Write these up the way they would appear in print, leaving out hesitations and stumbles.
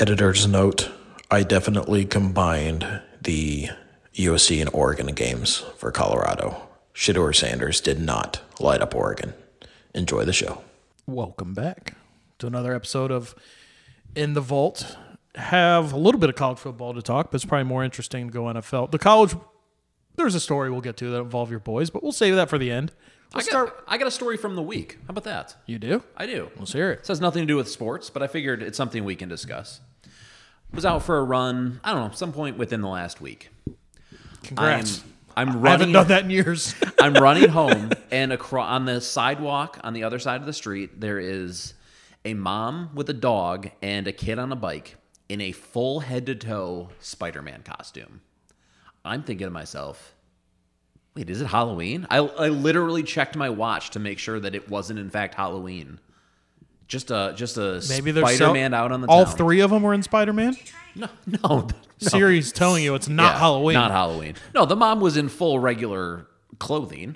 Editor's note, I definitely combined the USC and Oregon games for Colorado. Shador Sanders did not light up Oregon. Enjoy the show. Welcome back to another episode of In the Vault. Have a little bit of college football to talk, but it's probably more interesting to go NFL. The college, there's a story we'll get to that involves your boys, but we'll save that for the end. I got a story from the week. How about that? You do? I do. Let's hear it. This has nothing to do with sports, but I figured it's something we can discuss. Was out for a run, I don't know, some point within the last week. Congrats. I haven't done that in years. I'm running home, and on the sidewalk on the other side of the street, there is a mom with a dog and a kid on a bike in a full head-to-toe Spider-Man costume. I'm thinking to myself, wait, is it Halloween? I literally checked my watch to make sure that it wasn't, in fact, Halloween. Just a Spider-Man out on the town. All three of them were in Spider-Man? No. Siri's telling you it's not Halloween. Not Halloween. No, the mom was in full regular clothing.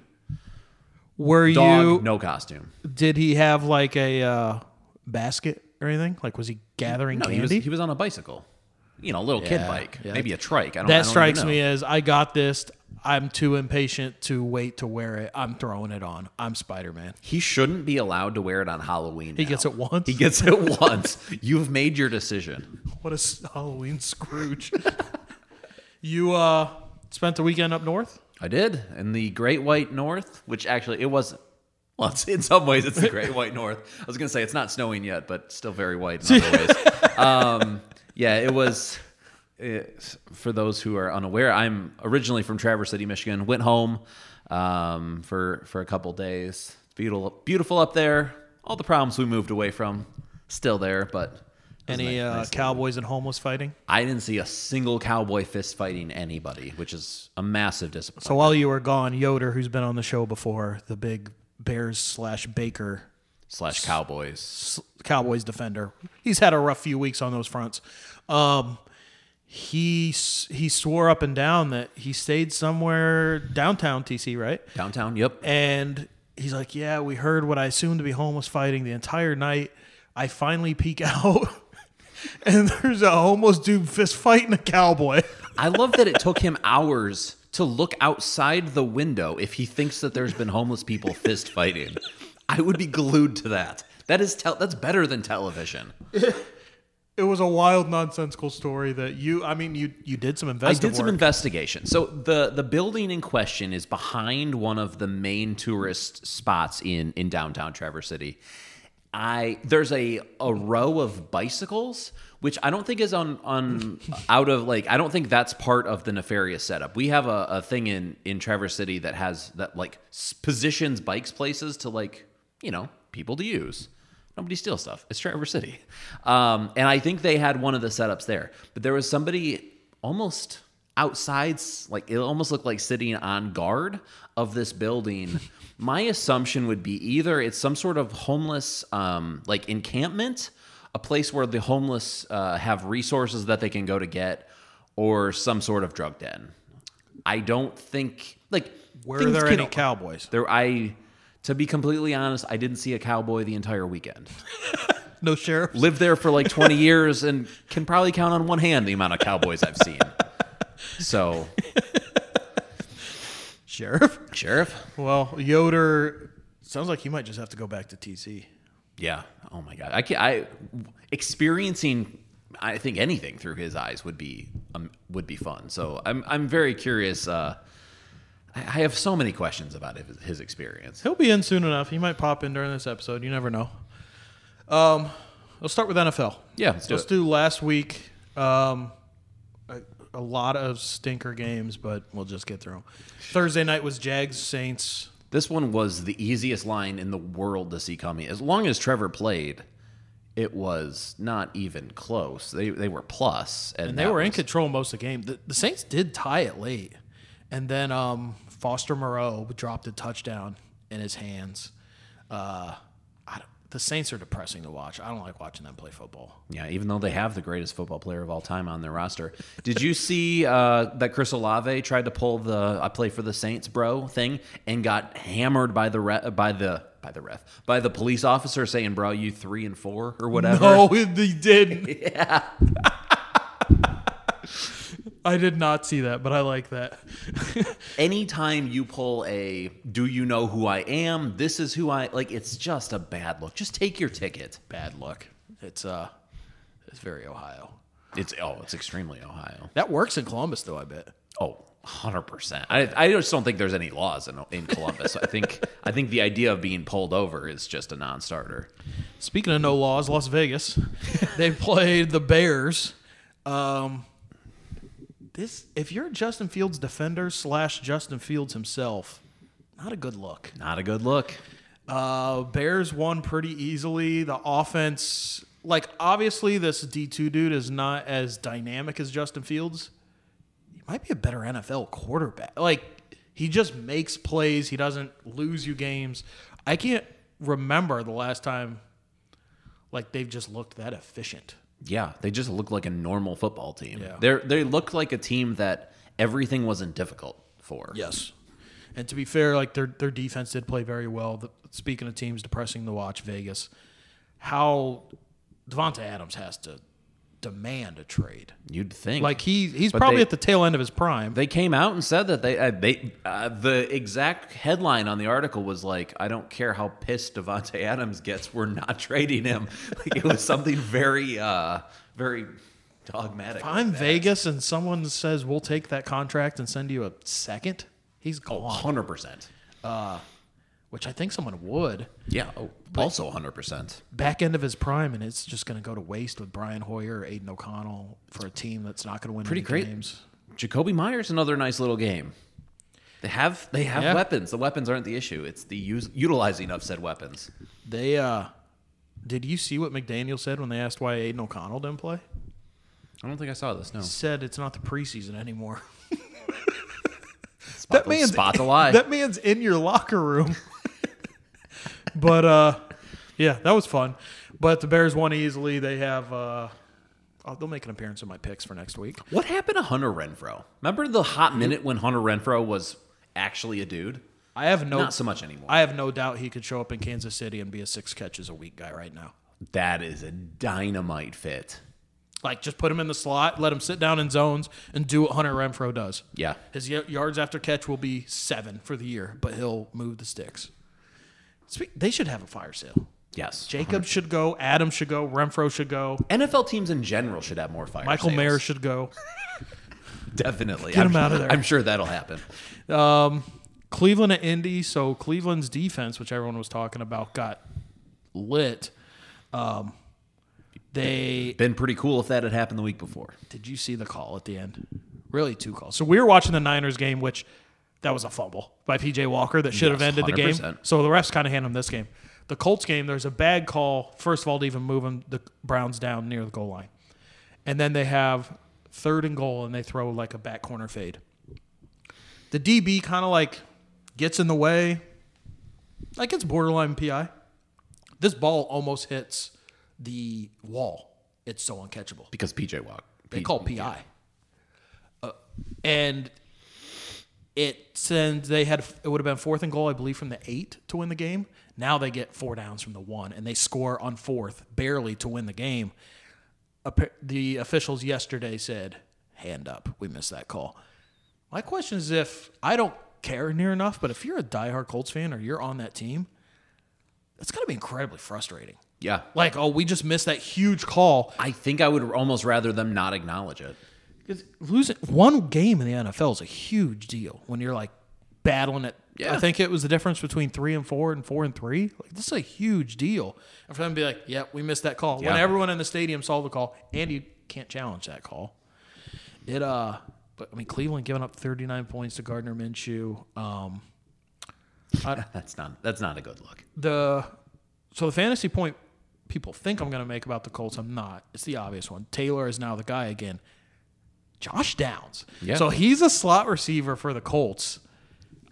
No costume. Did he have like a basket or anything? Like, was he gathering candy? He was on a bicycle. You know, a little kid bike. Yeah. Maybe a trike. I don't strikes me as, I got this. I'm too impatient to wait to wear it. I'm throwing it on. I'm Spider-Man. He shouldn't be allowed to wear it on Halloween. He gets it once. You've made your decision. What a Halloween Scrooge. You spent the weekend up north? I did. In the Great White North, which actually it wasn't. Well, in some ways it's the Great White North. I was going to say it's not snowing yet, but still very white in other ways. It was... for those who are unaware, I'm originally from Traverse City, Michigan. Went home for a couple days. Beautiful up there. All the problems we moved away from still there, but any nice cowboys and homeless fighting? I didn't see a single cowboy fist fighting anybody, which is a massive disappointment. So while you were gone, Yoder, who's been on the show before, the big Bears / Baker / Cowboys defender, he's had a rough few weeks on those fronts. He swore up and down that he stayed somewhere downtown TC, right? Downtown, yep. And he's like, yeah, we heard what I assumed to be homeless fighting the entire night. I finally peek out, and there's a homeless dude fist fighting a cowboy. I love that it took him hours to look outside the window if he thinks that there's been homeless people fist fighting. I would be glued to that. That's better than television. It was a wild, nonsensical story that you did some investigation. I did some investigation. So the building in question is behind one of the main tourist spots in downtown Traverse City. There's a row of bicycles, which I don't think is on out of, like, I don't think that's part of the nefarious setup. We have a thing in Traverse City that has that, like, positions bikes places to, like, you know, people to use. Nobody steals stuff. It's Traverse City. And I think they had one of the setups there. But there was somebody almost outside, like it almost looked like sitting on guard of this building. My assumption would be either it's some sort of homeless like encampment, a place where the homeless have resources that they can go to get, or some sort of drug den. I don't think... like, were there any cowboys? To be completely honest, I didn't see a cowboy the entire weekend. No sheriff. Lived there for like 20 years and can probably count on one hand the amount of cowboys I've seen. So. Sheriff? Well, Yoder, sounds like you might just have to go back to TC. Yeah. Oh, my God. Experiencing, I think, anything through his eyes would be fun. So I'm very curious. I have so many questions about his experience. He'll be in soon enough. He might pop in during this episode. You never know. Let's start with NFL. Yeah, let's do last week. A lot of stinker games, but we'll just get through them. Thursday night was Jags, Saints. This one was the easiest line in the world to see coming. As long as Trevor played, it was not even close. They were plus. And they were in control most of the game. The Saints did tie it late. And then Foster Moreau dropped a touchdown in his hands. The Saints are depressing to watch. I don't like watching them play football. Yeah, even though they have the greatest football player of all time on their roster. Did you see that Chris Olave tried to pull the "I play for the Saints, bro" thing and got hammered by the ref, by the police officer saying, "Bro, you 3 and 4" or whatever? No, he didn't. Yeah. I did not see that, but I like that. Anytime you pull a "do you know who I am? This is who I" like, it's just a bad look. Just take your ticket. Bad look. It's very Ohio. It's extremely Ohio. That works in Columbus though, I bet. Oh, 100%. I just don't think there's any laws in Columbus. I think the idea of being pulled over is just a non-starter. Speaking of no laws, Las Vegas, they played the Bears. This, if you're Justin Fields' defender / Justin Fields himself, not a good look. Not a good look. Bears won pretty easily. The offense, like, obviously this D2 dude is not as dynamic as Justin Fields. He might be a better NFL quarterback. Like, he just makes plays. He doesn't lose you games. I can't remember the last time, like, they've just looked that efficient. Yeah, they just look like a normal football team. Yeah. They look like a team that everything wasn't difficult for. Yes. And to be fair, like their defense did play very well. Speaking of teams depressing to watch, Vegas, how Devonta Adams has to demand a trade. You'd think. Like he's probably at the tail end of his prime. They came out and said that they the exact headline on the article was like, "I don't care how pissed Devonta Adams gets, we're not trading him." Like it was something very very dogmatic. If I'm Vegas and someone says, "We'll take that contract and send you a second," he's gone. 100%. Which I think someone would. Yeah, also 100%. Back end of his prime, and it's just going to go to waste with Brian Hoyer or Aiden O'Connell for a team that's not going to win pretty many games. Jacoby Myers, another nice little game. They have weapons. The weapons aren't the issue. It's the utilizing of said weapons. They did you see what McDaniel said when they asked why Aiden O'Connell didn't play? I don't think I saw this, no. He said it's not the preseason anymore. Spot the lie. That man's in your locker room. But, yeah, that was fun. But the Bears won easily. They have they'll make an appearance in my picks for next week. What happened to Hunter Renfrow? Remember the hot minute when Hunter Renfrow was actually a dude? Not so much anymore. I have no doubt he could show up in Kansas City and be a 6 catches a week guy right now. That is a dynamite fit. Like, just put him in the slot, let him sit down in zones, and do what Hunter Renfrow does. Yeah. His yards after catch will be 7 for the year, but he'll move the sticks. They should have a fire sale. Yes. Jacob 100%. Should go. Adam should go. Renfrow should go. NFL teams in general should have more fire sales. Michael Mayer should go. Definitely. Get him out of there. I'm sure that'll happen. Cleveland at Indy. So Cleveland's defense, which everyone was talking about, got lit. Been pretty cool if that had happened the week before. Did you see the call at the end? Really 2 calls. So we were watching the Niners game, which... That was a fumble by P.J. Walker that should have ended 100%. The game. So the refs kind of hand him this game. The Colts game, there's a bad call, first of all, to even move him, the Browns down near the goal line. And then they have 3rd and goal, and they throw like a back corner fade. The DB kind of like gets in the way. Like it's borderline PI. This ball almost hits the wall. It's so uncatchable. Because P.J. Walker. They call PI. And... It would have been 4th and goal, I believe, from the 8 to win the game. Now they get 4 downs from the 1, and they score on 4th barely to win the game. The officials yesterday said, "Hand up, we missed that call." My question is if I don't care near enough, but if you're a diehard Colts fan or you're on that team, that's got to be incredibly frustrating. Yeah, like, oh, we just missed that huge call. I think I would almost rather them not acknowledge it. Because losing 1 game in the NFL is a huge deal when you're like battling it. Yeah. I think it was the difference between 3 and 4 and 4 and 3. Like, this is a huge deal. And for them to be like, "Yeah, we missed that call." Yeah. When everyone in the stadium saw the call, and you can't challenge that call. But I mean, Cleveland giving up 39 points to Gardner Minshew. That's not a good look. So the fantasy point people think I'm going to make about the Colts, I'm not. It's the obvious one. Taylor is now the guy again. Josh Downs. Yeah. So he's a slot receiver for the Colts.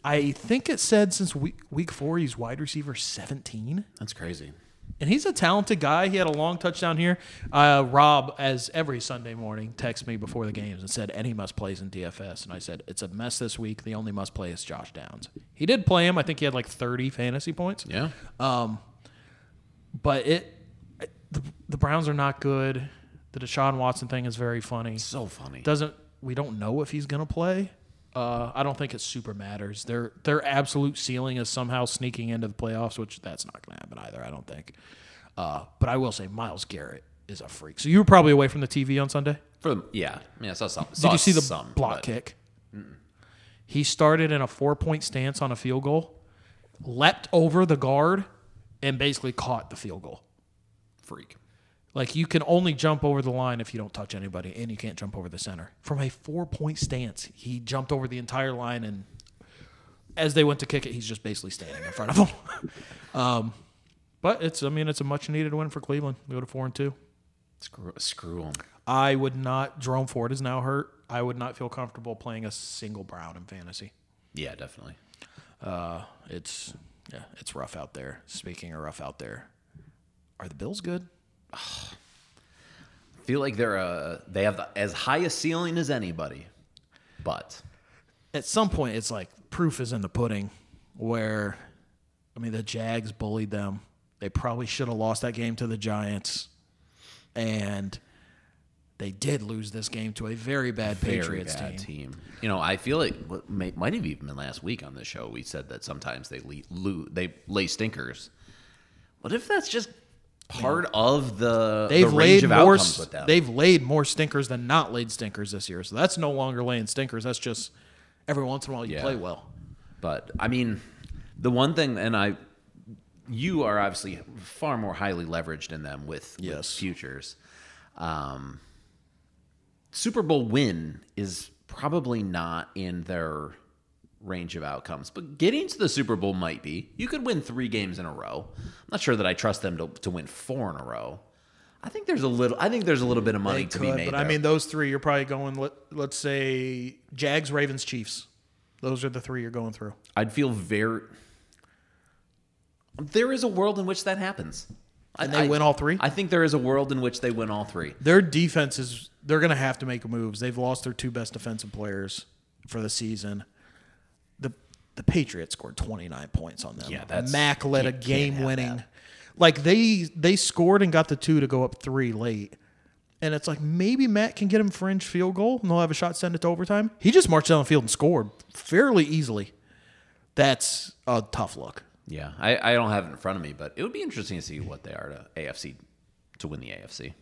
I think it said since week 4 he's wide receiver 17. That's crazy. And he's a talented guy. He had a long touchdown here. Rob, as every Sunday morning, texted me before the games and said, any must-plays in DFS. And I said, it's a mess this week. The only must-play is Josh Downs. He did play him. I think he had like 30 fantasy points. Yeah. But the Browns are not good. The Deshaun Watson thing is very funny. So funny. We don't know if he's going to play. I don't think it super matters. Their absolute ceiling is somehow sneaking into the playoffs, which that's not going to happen either, I don't think. But I will say Myles Garrett is a freak. So you were probably away from the TV on Sunday? Yeah. I mean, I saw some. Did you see the block kick? Mm-mm. He started in a 4-point stance on a field goal, leapt over the guard, and basically caught the field goal. Freak. Like, you can only jump over the line if you don't touch anybody, and you can't jump over the center. From a 4-point stance, he jumped over the entire line, and as they went to kick it, he's just basically standing in front of them. But it's a much-needed win for Cleveland. We go to 4-2. Screw them. Jerome Ford is now hurt. I would not feel comfortable playing a single Brown in fantasy. Yeah, definitely. It's rough out there. Speaking of rough out there, are the Bills good? I feel like they have as high a ceiling as anybody, but at some point it's like proof is in the pudding. Where, I mean, the Jags bullied them. They probably should have lost that game to the Giants, and they did lose this game to a very bad Patriots team. You know, I feel like what might have even been last week on this show we said that sometimes they lay stinkers. What if that's just part of the range of outcomes with them? They've laid more stinkers than not laid stinkers this year. So that's no longer laying stinkers. That's just every once in a while you play well. But, I mean, the one thing, and you are obviously far more highly leveraged in them with futures. Super Bowl win is probably not in their range of outcomes, but getting to the Super Bowl might be. You could win 3 games in a row. I'm not sure that I trust them to win 4 in a row. I think there's a little bit of money to be made. But there. I mean, those 3 you're probably going. Let's say Jags, Ravens, Chiefs. Those are the 3 you're going through. I'd feel very. There is a world in which that happens. And they win all 3? I think there is a world in which they win all 3. Their defense is. They're going to have to make moves. They've lost their 2 best defensive players for the season. The Patriots scored 29 points on them. Yeah, Mac led a game-winning. Like, they scored and got the 2 to go up 3 late. And it's like, maybe Mac can get him fringe field goal, and they'll have a shot, send it to overtime. He just marched down the field and scored fairly easily. That's a tough look. Yeah, I don't have it in front of me, but it would be interesting to see what they are to win the AFC.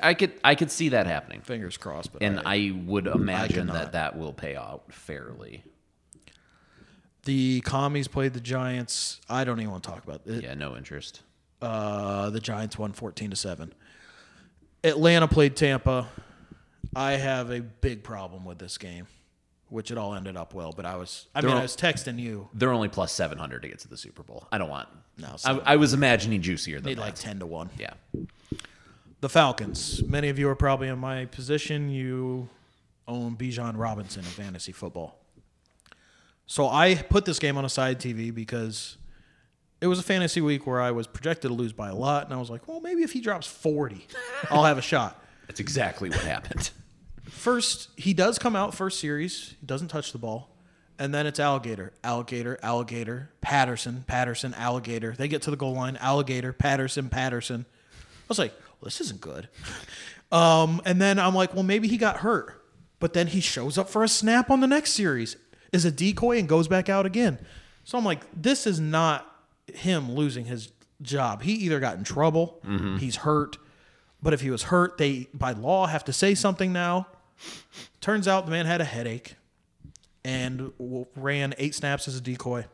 I could see that happening. Fingers crossed. But and I would imagine that will pay out fairly. The commies played the Giants. I don't even want to talk about it. Yeah, no interest. The Giants won 14-7. Atlanta played Tampa. I have a big problem with this game, which it all ended up well. But I was texting you. They're only plus 700 to get to the Super Bowl. I don't want. No, I was imagining juicier than that. Like 10-1. Yeah. The Falcons. Many of you are probably in my position. You own Bijan Robinson in fantasy football. So I put this game on a side TV because it was a fantasy week where I was projected to lose by a lot, and I was like, well, maybe if he drops 40, I'll have a shot. That's exactly what happened. First, he does come out first series. He doesn't touch the ball. And then it's Alligator, Patterson, Alligator. They get to the goal line, Alligator, Patterson. I was like, well, this isn't good. And then I'm like, well, maybe he got hurt. But then he shows up for a snap on the next series, is a decoy, and goes back out again. So I'm like, this is not him losing his job. He either got in trouble, he's hurt, but if he was hurt, they, by law, have to say something now. Turns out the man had a headache and ran 8 snaps as a decoy,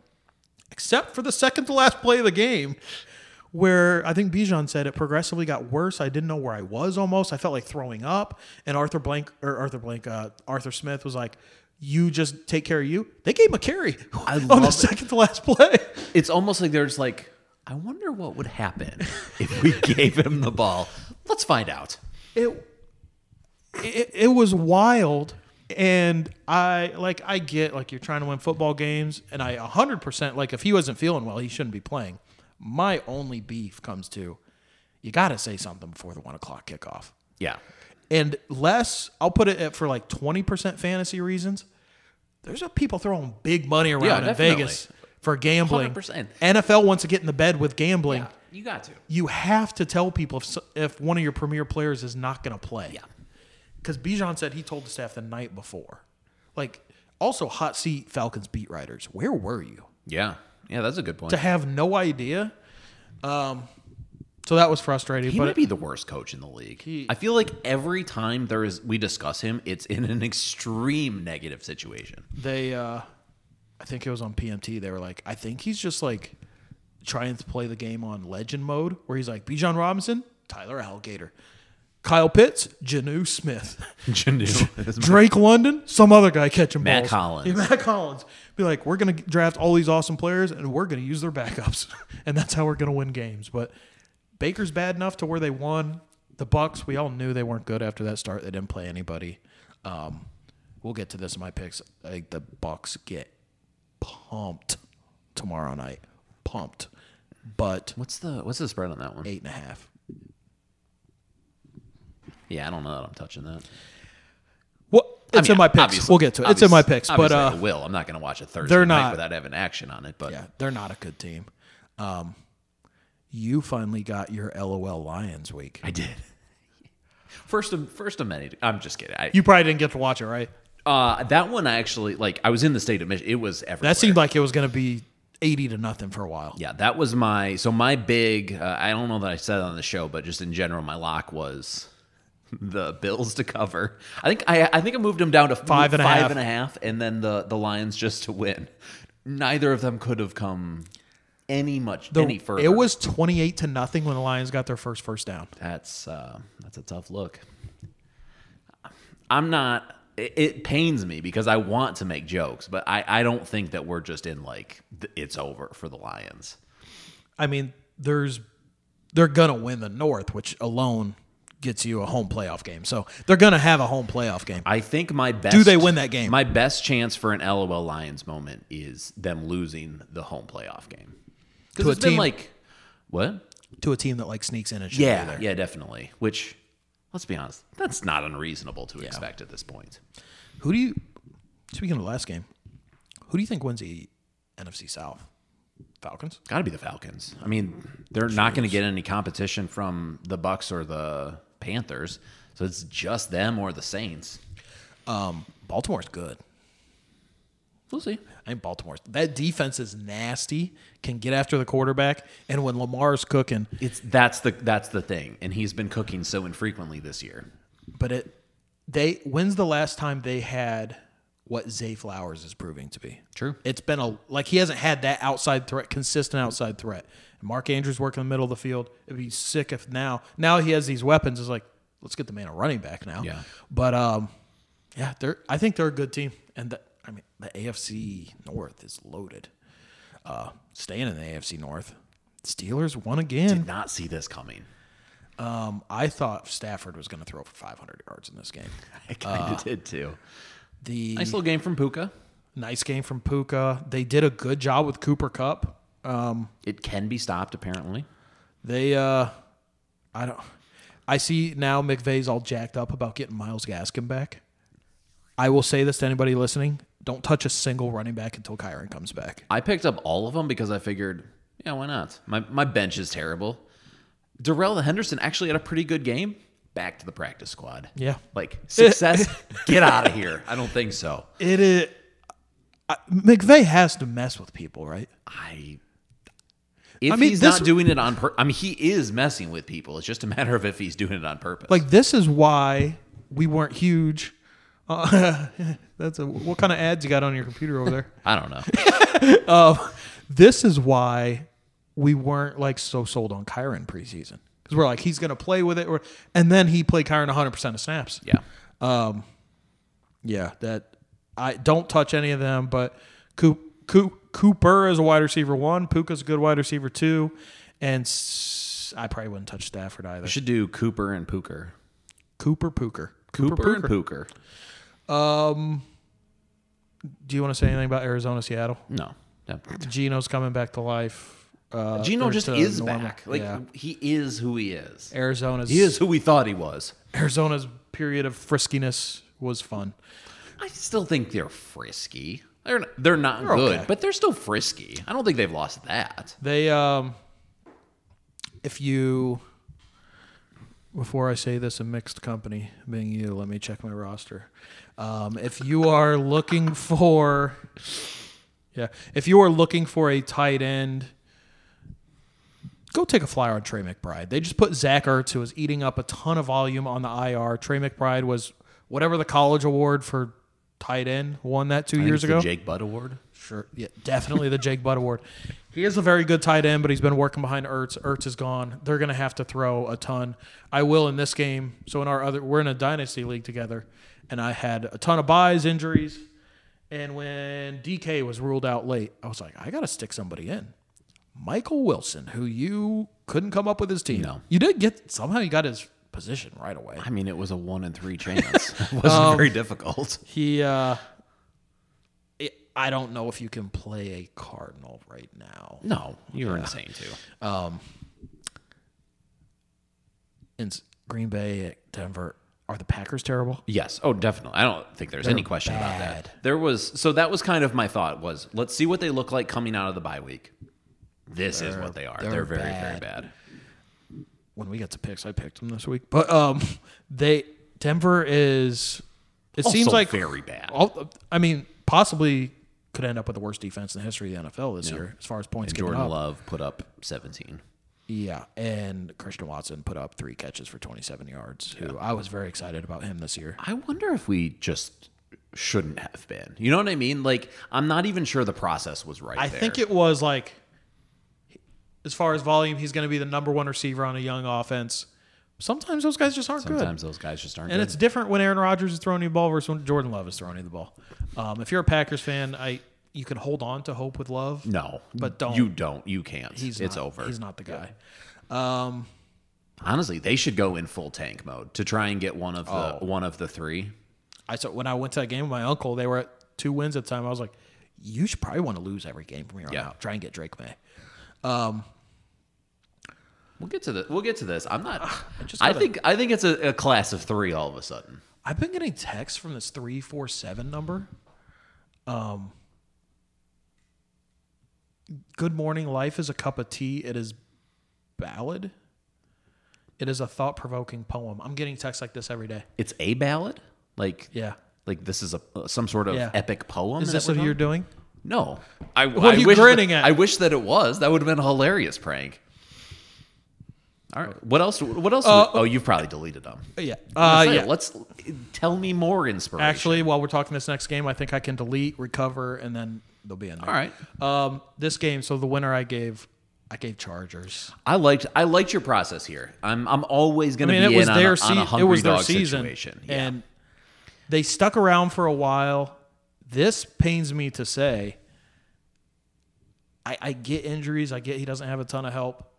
except for the second to last play of the game, where I think Bijan said it progressively got worse. I didn't know where I was almost. I felt like throwing up, and Arthur Smith was like, you just take care of you. They gave him a carry on the second to last play. It's almost like they're just like, I wonder what would happen if we gave him the ball. Let's find out. It was wild. And I get, like, you're trying to win football games, and I 100%, like, if he wasn't feeling well, he shouldn't be playing. My only beef comes to, you got to say something before the 1 o'clock kickoff. Yeah. And less, I'll put it at for like 20% fantasy reasons, there's people throwing big money around in Vegas for gambling. 100%. NFL wants to get in the bed with gambling. Yeah, you got to. You have to tell people if one of your premier players is not going to play. Yeah. Because Bijan said he told the staff the night before. Like, also hot seat Falcons beat writers. Where were you? Yeah. Yeah, that's a good point. To have no idea. So that was frustrating. He might be the worst coach in the league. I feel like every time we discuss him, it's in an extreme negative situation. They, I think it was on PMT, they were like, I think he's just like trying to play the game on legend mode, where he's like, Bijan Robinson, Tyler Alligator, Kyle Pitts, Janu Smith, Drake London, some other guy catching balls. Matt Collins. Be like, we're going to draft all these awesome players, and we're going to use their backups. And that's how we're going to win games. But Baker's bad enough to where they won. The Bucs, we all knew they weren't good after that start. They didn't play anybody. We'll get to this in my picks. I think the Bucs get pumped tomorrow night. Pumped. But what's the spread on that one? 8.5. Yeah, I don't know that I'm touching that. Well, it's in my picks. We'll get to it. It's in my picks, but I will. I'm not going to watch a Thursday night without having action on it. But yeah, they're not a good team. You finally got your LOL Lions week. I did. First of many. I'm just kidding. You probably didn't get to watch it, right? That one I actually I was in the state of Michigan. It was everywhere. That seemed like it was going to be 80-0 for a while. Yeah, that was my big. I don't know that I said it on the show, but just in general, my lock was the Bills to cover. I think I moved them down to five and a half, and then the Lions just to win. Neither of them could have come any further. It was 28-0 when the Lions got their first down. That's a tough look. I'm not. It pains me because I want to make jokes, but I don't think that we're just in it's over for the Lions. I mean, they're gonna win the North, which alone gets you a home playoff game. So they're going to have a home playoff game. I think do they win that game? My best chance for an LOL Lions moment is them losing the home playoff game. Because it's been what? To a team that sneaks in and should be there. Yeah, definitely. Which, let's be honest, that's not unreasonable to expect at this point. Speaking of the last game, who do you think wins the NFC South? Falcons? Got to be the Falcons. I mean, they're not going to get any competition from the Bucs or the Panthers, so it's just them or the Saints. Baltimore's good. We'll see. I think that defense is nasty, can get after the quarterback, and when Lamar's cooking, that's the thing, and he's been cooking so infrequently this year. But when's the last time they had what Zay Flowers is proving to be? True. It's been he hasn't had that consistent outside threat. Mark Andrews working in the middle of the field. It'd be sick if now he has these weapons. It's let's get the man a running back now. Yeah. But I think they're a good team. And the AFC North is loaded. Staying in the AFC North, Steelers won again. Did not see this coming. I thought Stafford was going to throw for 500 yards in this game. I kind of did too. Nice little game from Puka. They did a good job with Cooper Kupp. It can be stopped, apparently. They, I see now McVay's all jacked up about getting Myles Gaskin back. I will say this to anybody listening: don't touch a single running back until Kyron comes back. I picked up all of them because I figured, yeah, why not? My bench is terrible. Darrell Henderson actually had a pretty good game. Back to the practice squad. Yeah, success. Get out of here. I don't think so. It is. McVay has to mess with people, right? He's not doing it on purpose. I mean, he is messing with people. It's just a matter of if he's doing it on purpose. This is why we weren't huge. What kind of ads you got on your computer over there? I don't know. This is why we weren't so sold on Kyron preseason, because we're he's going to play with it, and then he played Kyron 100% of snaps. Yeah. That I don't touch any of them, but Cooper is a wide receiver 1, Puka's a good wide receiver 2, and I probably wouldn't touch Stafford either. We should do Cooper and Puka. Cooper and Puka. Do you want to say anything about Arizona, Seattle? No. Gino's coming back to life. Geno just is normal. Back. Like yeah. He is who he is. He is who we thought he was. Arizona's period of friskiness was fun. I still think they're frisky. They're not good, okay. But they're still frisky. I don't think they've lost that. They Before I say this, a mixed company being you, let me check my roster. If you are looking for, a tight end, go take a flyer on Trey McBride. They just put Zach Ertz, who was eating up a ton of volume on the IR. Trey McBride was whatever the college award for tight end won that 2 years ago. The Jake Butt Award? Sure, yeah, definitely the Jake Butt Award. He is a very good tight end, but he's been working behind Ertz. Ertz is gone. They're going to have to throw a ton. I will in this game. So we're in a dynasty league together, and I had a ton of buys, injuries, and when DK was ruled out late, I was like, I got to stick somebody in. Michael Wilson, who you couldn't come up with his team. No. You did get somehow you got his position right away. I mean, it was a 1 in 3 chance. It wasn't very difficult. I don't know if you can play a Cardinal right now. No, you're insane too. In Green Bay at Denver, are the Packers terrible? Yes. Oh, definitely. I don't think they're any question about that. That was kind of my thought was, let's see what they look like coming out of the bye week. This is what they are. They're very, very bad. When we got to picks, I picked them this week. But Denver is, it also seems like very bad. Possibly could end up with the worst defense in the history of the NFL this year as far as points. And Jordan Love put up 17. Yeah, and Christian Watson put up 3 catches for 27 yards. Yeah. Who I was very excited about him this year. I wonder if we just shouldn't have been. You know what I mean? Like, I'm not even sure the process was right. I think it was like, as far as volume, he's going to be the number one receiver on a young offense. Sometimes those guys just aren't good. And it's different when Aaron Rodgers is throwing you the ball versus when Jordan Love is throwing you the ball. If you're a Packers fan, you can hold on to hope with Love. No. But don't. You don't. You can't. It's over. He's not the guy. Yeah. Honestly, they should go in full tank mode to try and get one of the three. So when I went to that game with my uncle, they were at 2 wins at the time. I was like, you should probably want to lose every game from here on out. Try and get Drake May. We'll get to this. I'm not. I think it's a class of 3 all of a sudden. I've been getting texts from this 347 number. Good morning. Life is a cup of tea. It is ballad. It is a thought-provoking poem. I'm getting texts like this every day. It's a ballad. Like this is some sort of epic poem. Is this what you're doing? No. What are you grinning at? I wish that it was. That would have been a hilarious prank. All right. What else? You've probably deleted them. Yeah. Let's tell me more inspiration. Actually, while we're talking this next game, I think I can delete, recover, and then they'll be in there. All right. This game. So the winner I gave Chargers. I liked your process here. I'm always going to be in on a hungry dog situation. Yeah. And they stuck around for a while. This pains me to say. I get injuries. I get he doesn't have a ton of help.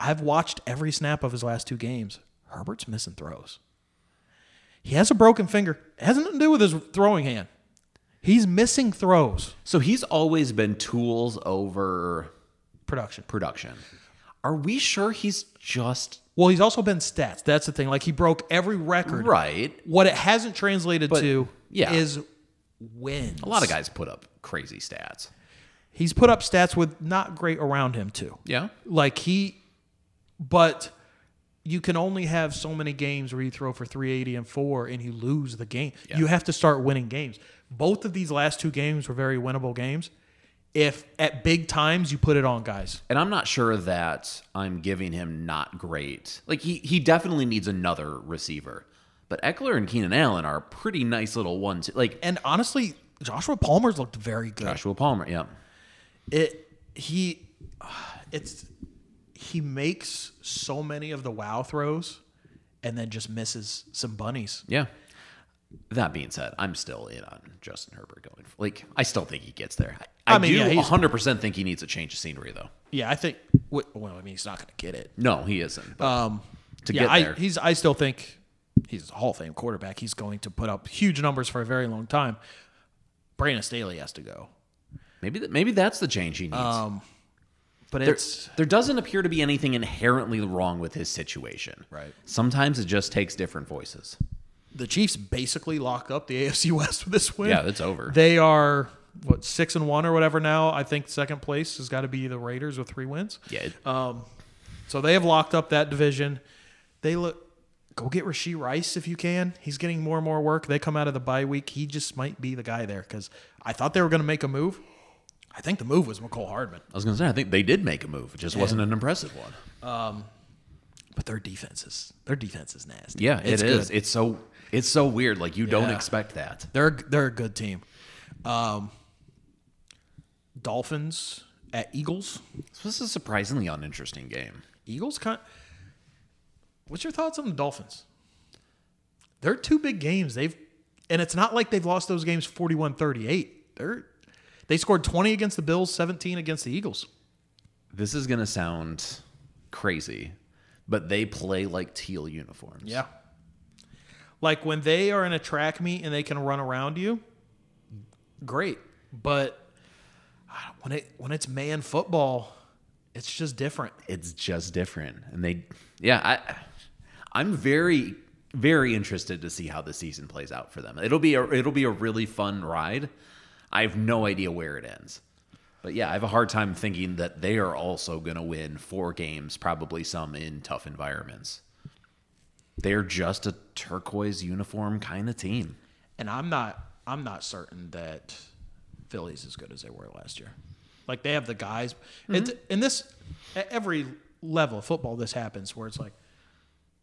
I've watched every snap of his last 2 games. Herbert's missing throws. He has a broken finger. It has nothing to do with his throwing hand. He's missing throws. So he's always been tools over production. Are we sure he's just... Well, he's also been stats. That's the thing. Like, he broke every record. Right. What it hasn't translated to is wins. A lot of guys put up crazy stats. He's put up stats with not great around him, too. Yeah. Like, But you can only have so many games where you throw for 380 and 4 and you lose the game. Yeah. You have to start winning games. Both of these last 2 games were very winnable games. If at big times you put it on guys. And I'm not sure that I'm giving him not great. Like he definitely needs another receiver. But Eckler and Keenan Allen are pretty nice little ones. And honestly, Joshua Palmer's looked very good. Joshua Palmer, yeah. He makes so many of the wow throws and then just misses some bunnies. Yeah. That being said, I'm still in on Justin Herbert going. I still think he gets there. I 100% think he needs a change of scenery, though. Yeah, I think. Well, he's not going to get it. No, he isn't. But to get there. I still think he's a Hall of Fame quarterback. He's going to put up huge numbers for a very long time. Brandon Staley has to go. Maybe that's the change he needs. But there doesn't appear to be anything inherently wrong with his situation. Right. Sometimes it just takes different voices. The Chiefs basically lock up the AFC West with this win. Yeah, it's over. They are, 6-1 or whatever now. I think second place has got to be the Raiders with 3 wins. Yeah. So they have locked up that division. Go get Rashee Rice if you can. He's getting more and more work. They come out of the bye week. He just might be the guy there because I thought they were going to make a move. I think the move was Mecole Hardman. I was going to say, I think they did make a move. It just wasn't an impressive one. But their defense is nasty. Yeah, it is. Good. It's so weird. Like, you don't expect that. They're a good team. Dolphins at Eagles. So this is a surprisingly uninteresting game. Eagles kind of... What's your thoughts on the Dolphins? They're 2 big games. And it's not like they've lost those games 41-38. They scored 20 against the Bills, 17 against the Eagles. This is going to sound crazy, but they play like teal uniforms. Yeah. Like when they are in a track meet and they can run around you, great. But when it's man football, it's just different. It's just different. And I'm very, very interested to see how the season plays out for them. It'll be a really fun ride. I have no idea where it ends. But yeah, I have a hard time thinking that they are also going to win 4 games, probably some in tough environments. They're just a turquoise uniform kind of team. And I'm not certain that Philly's as good as they were last year. Like, they have the guys. Mm-hmm. At every level of football, this happens where it's like,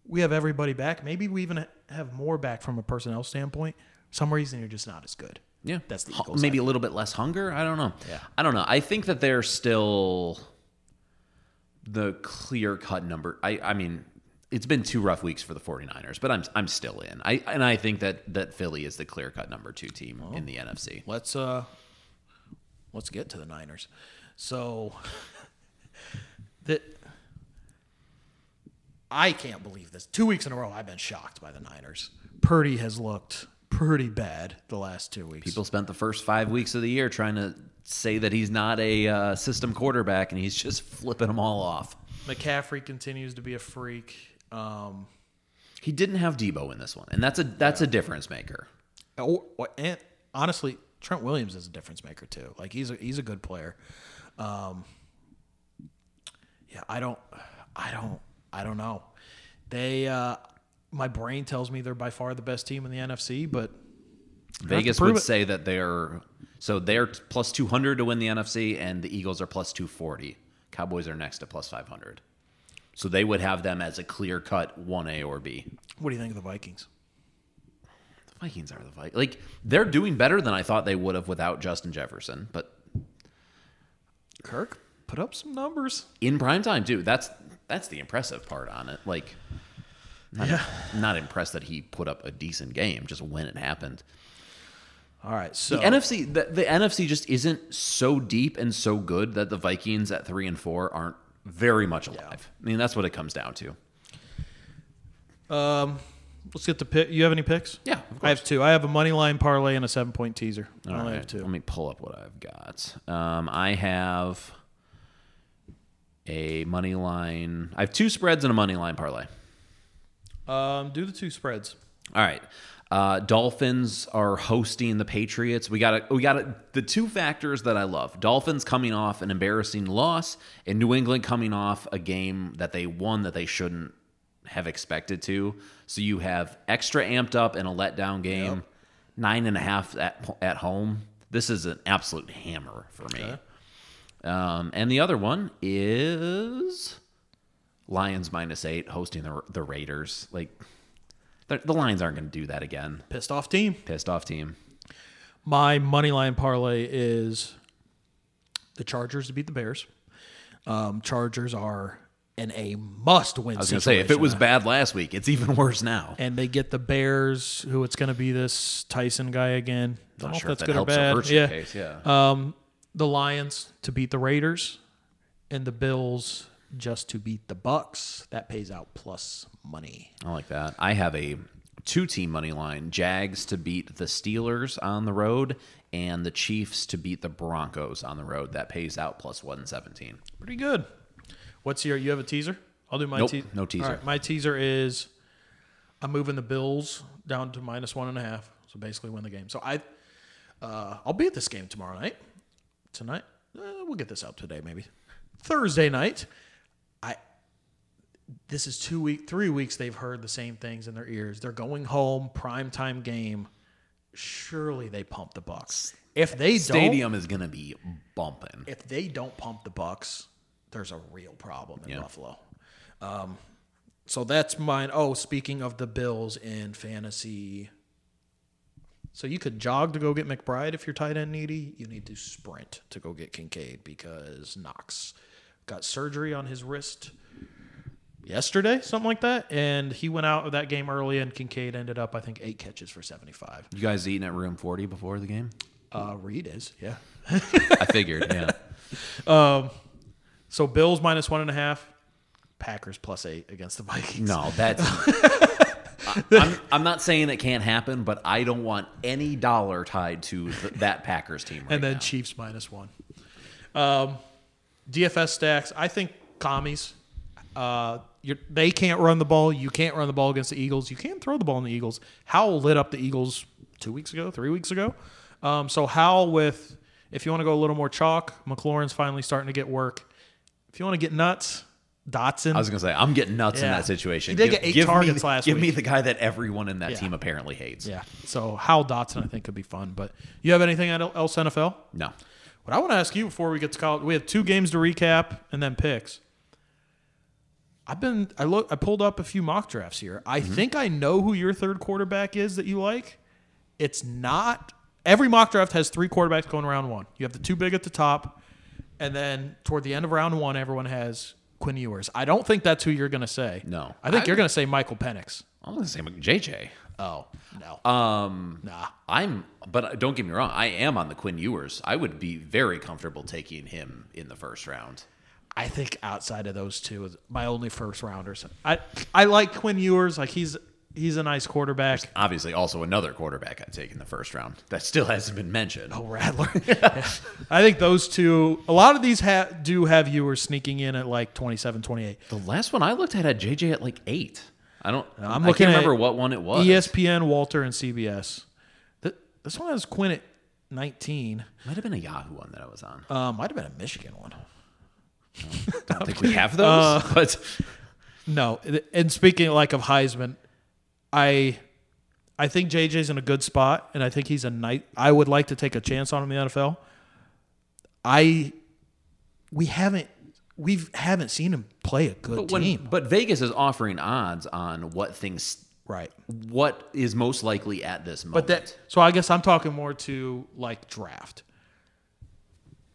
we have everybody back. Maybe we even have more back from a personnel standpoint. For some reason, you're just not as good. Yeah, that's the Eagles. Maybe a little bit less hunger. I don't know. Yeah. I don't know. I think that they're still the clear-cut number. I mean, it's been 2 rough weeks for the 49ers, but I'm still in. I think that Philly is the clear-cut number 2 team in the NFC. Let's get to the Niners. So that I can't believe this. 2 weeks in a row, I've been shocked by the Niners. Purdy has looked pretty bad the last 2 weeks. People spent the first 5 weeks of the year trying to say that he's not a system quarterback, and he's just flipping them all off. McCaffrey continues to be a freak. He didn't have Debo in this one, and that's a difference maker. And honestly, Trent Williams is a difference maker too. Like, he's a good player. I don't know. They. My brain tells me they're by far the best team in the NFC, but Vegas would say that they're plus 200 to win the NFC, and the Eagles are plus 240. Cowboys are next to plus 500. So they would have them as a clear-cut 1A or B. What do you think of the Vikings? The Vikings are the Vikings. Like, they're doing better than I thought they would have without Justin Jefferson, but Kirk put up some numbers in primetime, too. That's the impressive part on it. Like, not impressed that he put up a decent game, just when it happened. All right, so the NFC just isn't so deep and so good that the Vikings at 3-4 aren't very much alive. Yeah. I mean, that's what it comes down to. Let's get the pick. You have any picks? Yeah, of course. I have 2. I have a money line parlay and a 7-point teaser. I only have 2. Let me pull up what I've got. I have a money line. I have 2 spreads and a money line parlay. Do the 2 spreads. All right. Dolphins are hosting the Patriots. We got the 2 factors that I love. Dolphins coming off an embarrassing loss, and New England coming off a game that they won that they shouldn't have expected to. So you have extra amped up and a letdown game. Yep. 9.5 at home. This is an absolute hammer for me. And the other one is Lions -8 hosting the Raiders. Like, the Lions aren't going to do that again. Pissed off team. My money line parlay is the Chargers to beat the Bears. Chargers are in a must-win situation. I was going to say, if it was bad last week, it's even worse now. And they get the Bears, who it's going to be this Tyson guy again. Not sure if that's good or bad. Case. The Lions to beat the Raiders, and the Bills just to beat the Bucs. That pays out plus money. I like that. I have a two-team money line, Jags to beat the Steelers on the road and the Chiefs to beat the Broncos on the road. That pays out plus 117. Pretty good. What's your, you have a teaser? I'll do my teaser. No teaser. All right, my teaser is I'm moving the Bills down to -1.5. So basically win the game. So I'll be at this game tomorrow night. Tonight? We'll get this out today maybe. Thursday night. This is 3 weeks they've heard the same things in their ears. They're going home, primetime game. Surely they pump the Bucs. If they don't, stadium is going to be bumping. If they don't pump the Bucs, there's a real problem in Buffalo. So that's mine. Oh, speaking of the Bills in fantasy. So you could jog to go get McBride if you're tight end needy. You need to sprint to go get Kincaid because Knox got surgery on his wrist yesterday, something like that, and he went out of that game early, and Kincaid ended up, I think, 8 catches for 75. You guys eating at room 40 before the game? Reed is, yeah. I figured, yeah. So Bills -1.5, Packers +8 against the Vikings. No, that's... I'm not saying it can't happen, but I don't want any dollar tied to that Packers team right now. And then now. Chiefs -1. DFS stacks, I think commies. They can't run the ball. You can't run the ball against the Eagles. You can't throw the ball in the Eagles. Howell lit up the Eagles 3 weeks ago. So Howell with, if you want to go a little more chalk, McLaurin's finally starting to get work. If you want to get nuts, Dotson. I was going to say, I'm getting nuts in that situation. He did get 8 targets last week. Give me the guy that everyone in that team apparently hates. Yeah. So Howell Dotson, I think, could be fun. But you have anything else NFL? No. What I want to ask you before we get to college, we have 2 games to recap and then picks. I pulled up a few mock drafts here. I think I know who your third quarterback is that you like. It's not every mock draft has 3 quarterbacks going round 1. You have the 2 big at the top, and then toward the end of round 1, everyone has Quinn Ewers. I don't think that's who you're going to say. No, I think you're going to say Michael Penix. I'm going to say JJ. Oh no, nah. But don't get me wrong. I am on the Quinn Ewers. I would be very comfortable taking him in the first round. I think outside of those 2, my only first rounders. I like Quinn Ewers. Like he's a nice quarterback. There's obviously, also another quarterback I'd take in the first round that still hasn't been mentioned. Oh, Rattler. Yeah. I think those 2. A lot of these do have Ewers sneaking in at like 27, 28. The last one I looked at had JJ at like 8. I can't remember what one it was. ESPN, Walter, and CBS. This one has Quinn at 19. Might have been a Yahoo one that I was on. Might have been a Michigan one. I don't think we have those. But no. And speaking of Heisman, I think JJ's in a good spot, and I think he's I would like to take a chance on him in the NFL. We haven't seen him play a good team. But Vegas is offering odds on what things what is most likely at this moment. So I guess I'm talking more to draft.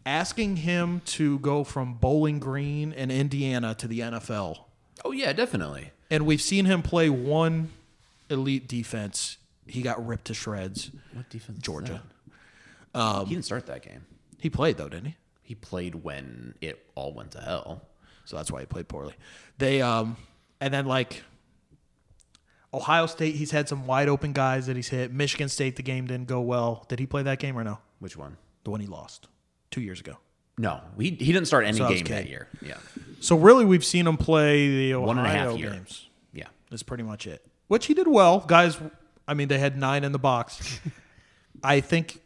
Asking him to go from Bowling Green and Indiana to the NFL. Oh, yeah, definitely. And we've seen him play one elite defense. He got ripped to shreds. What defense? Georgia. He didn't start that game. He played, though, didn't he? He played when it all went to hell. So that's why he played poorly. They and then, Ohio State, he's had some wide-open guys that he's hit. Michigan State, the game didn't go well. Did he play that game or no? Which one? The one he lost. 2 years ago. No, he didn't start any game that year. Yeah. So really, we've seen him play the Ohio 1.5 year games. Yeah, that's pretty much it. Which he did well, guys. I mean, they had 9 in the box. I think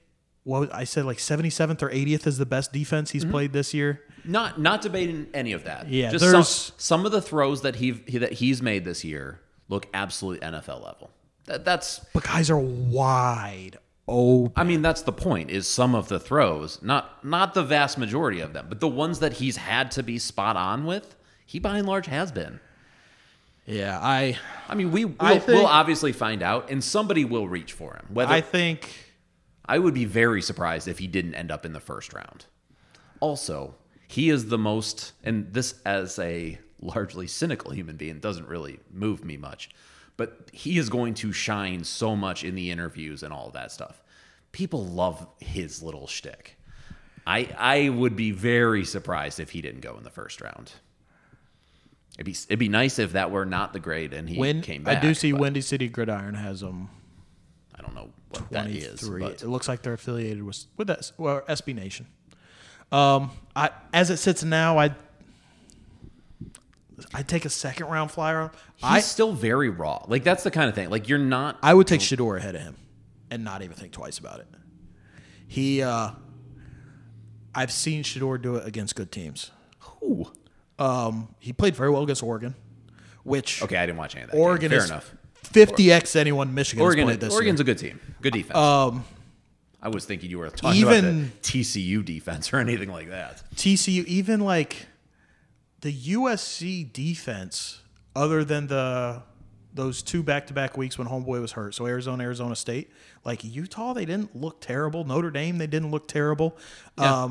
I said 77th or 80th is the best defense he's played this year. Not debating any of that. Yeah, just some of the throws that he's made this year look absolute NFL level. But guys are wide. Oh, I mean, that's the point, is some of the throws, not the vast majority of them, but the ones that he's had to be spot on with, he by and large has been. Yeah, I mean, we'll obviously find out, and somebody will reach for him. I would be very surprised if he didn't end up in the first round. Also, he is the most, and this as a largely cynical human being doesn't really move me much, but he is going to shine so much in the interviews and all of that stuff. People love his little shtick. I would be very surprised if he didn't go in the first round. It'd be nice if that were not the grade and he came back. I do see Windy City Gridiron has them. I don't know what that is. But. It looks like they're affiliated with that, well, SB Nation. As it sits now, I take a second round flyer on. He's still very raw. Like that's the kind of thing. Like you're not. I would take Shador ahead of him, and not even think twice about it. I've seen Shador do it against good teams. Who? He played very well against Oregon, which okay, I didn't watch any of that. Oregon game. Fair enough. 50x anyone Michigan Oregon played this Oregon's year. A good team, good defense. I was thinking you were talking about the TCU defense or anything like that. TCU, even like the USC defense, other than those two back-to-back weeks when Homeboy was hurt. So Arizona State, like Utah, they didn't look terrible. Notre Dame, they didn't look terrible. Yeah.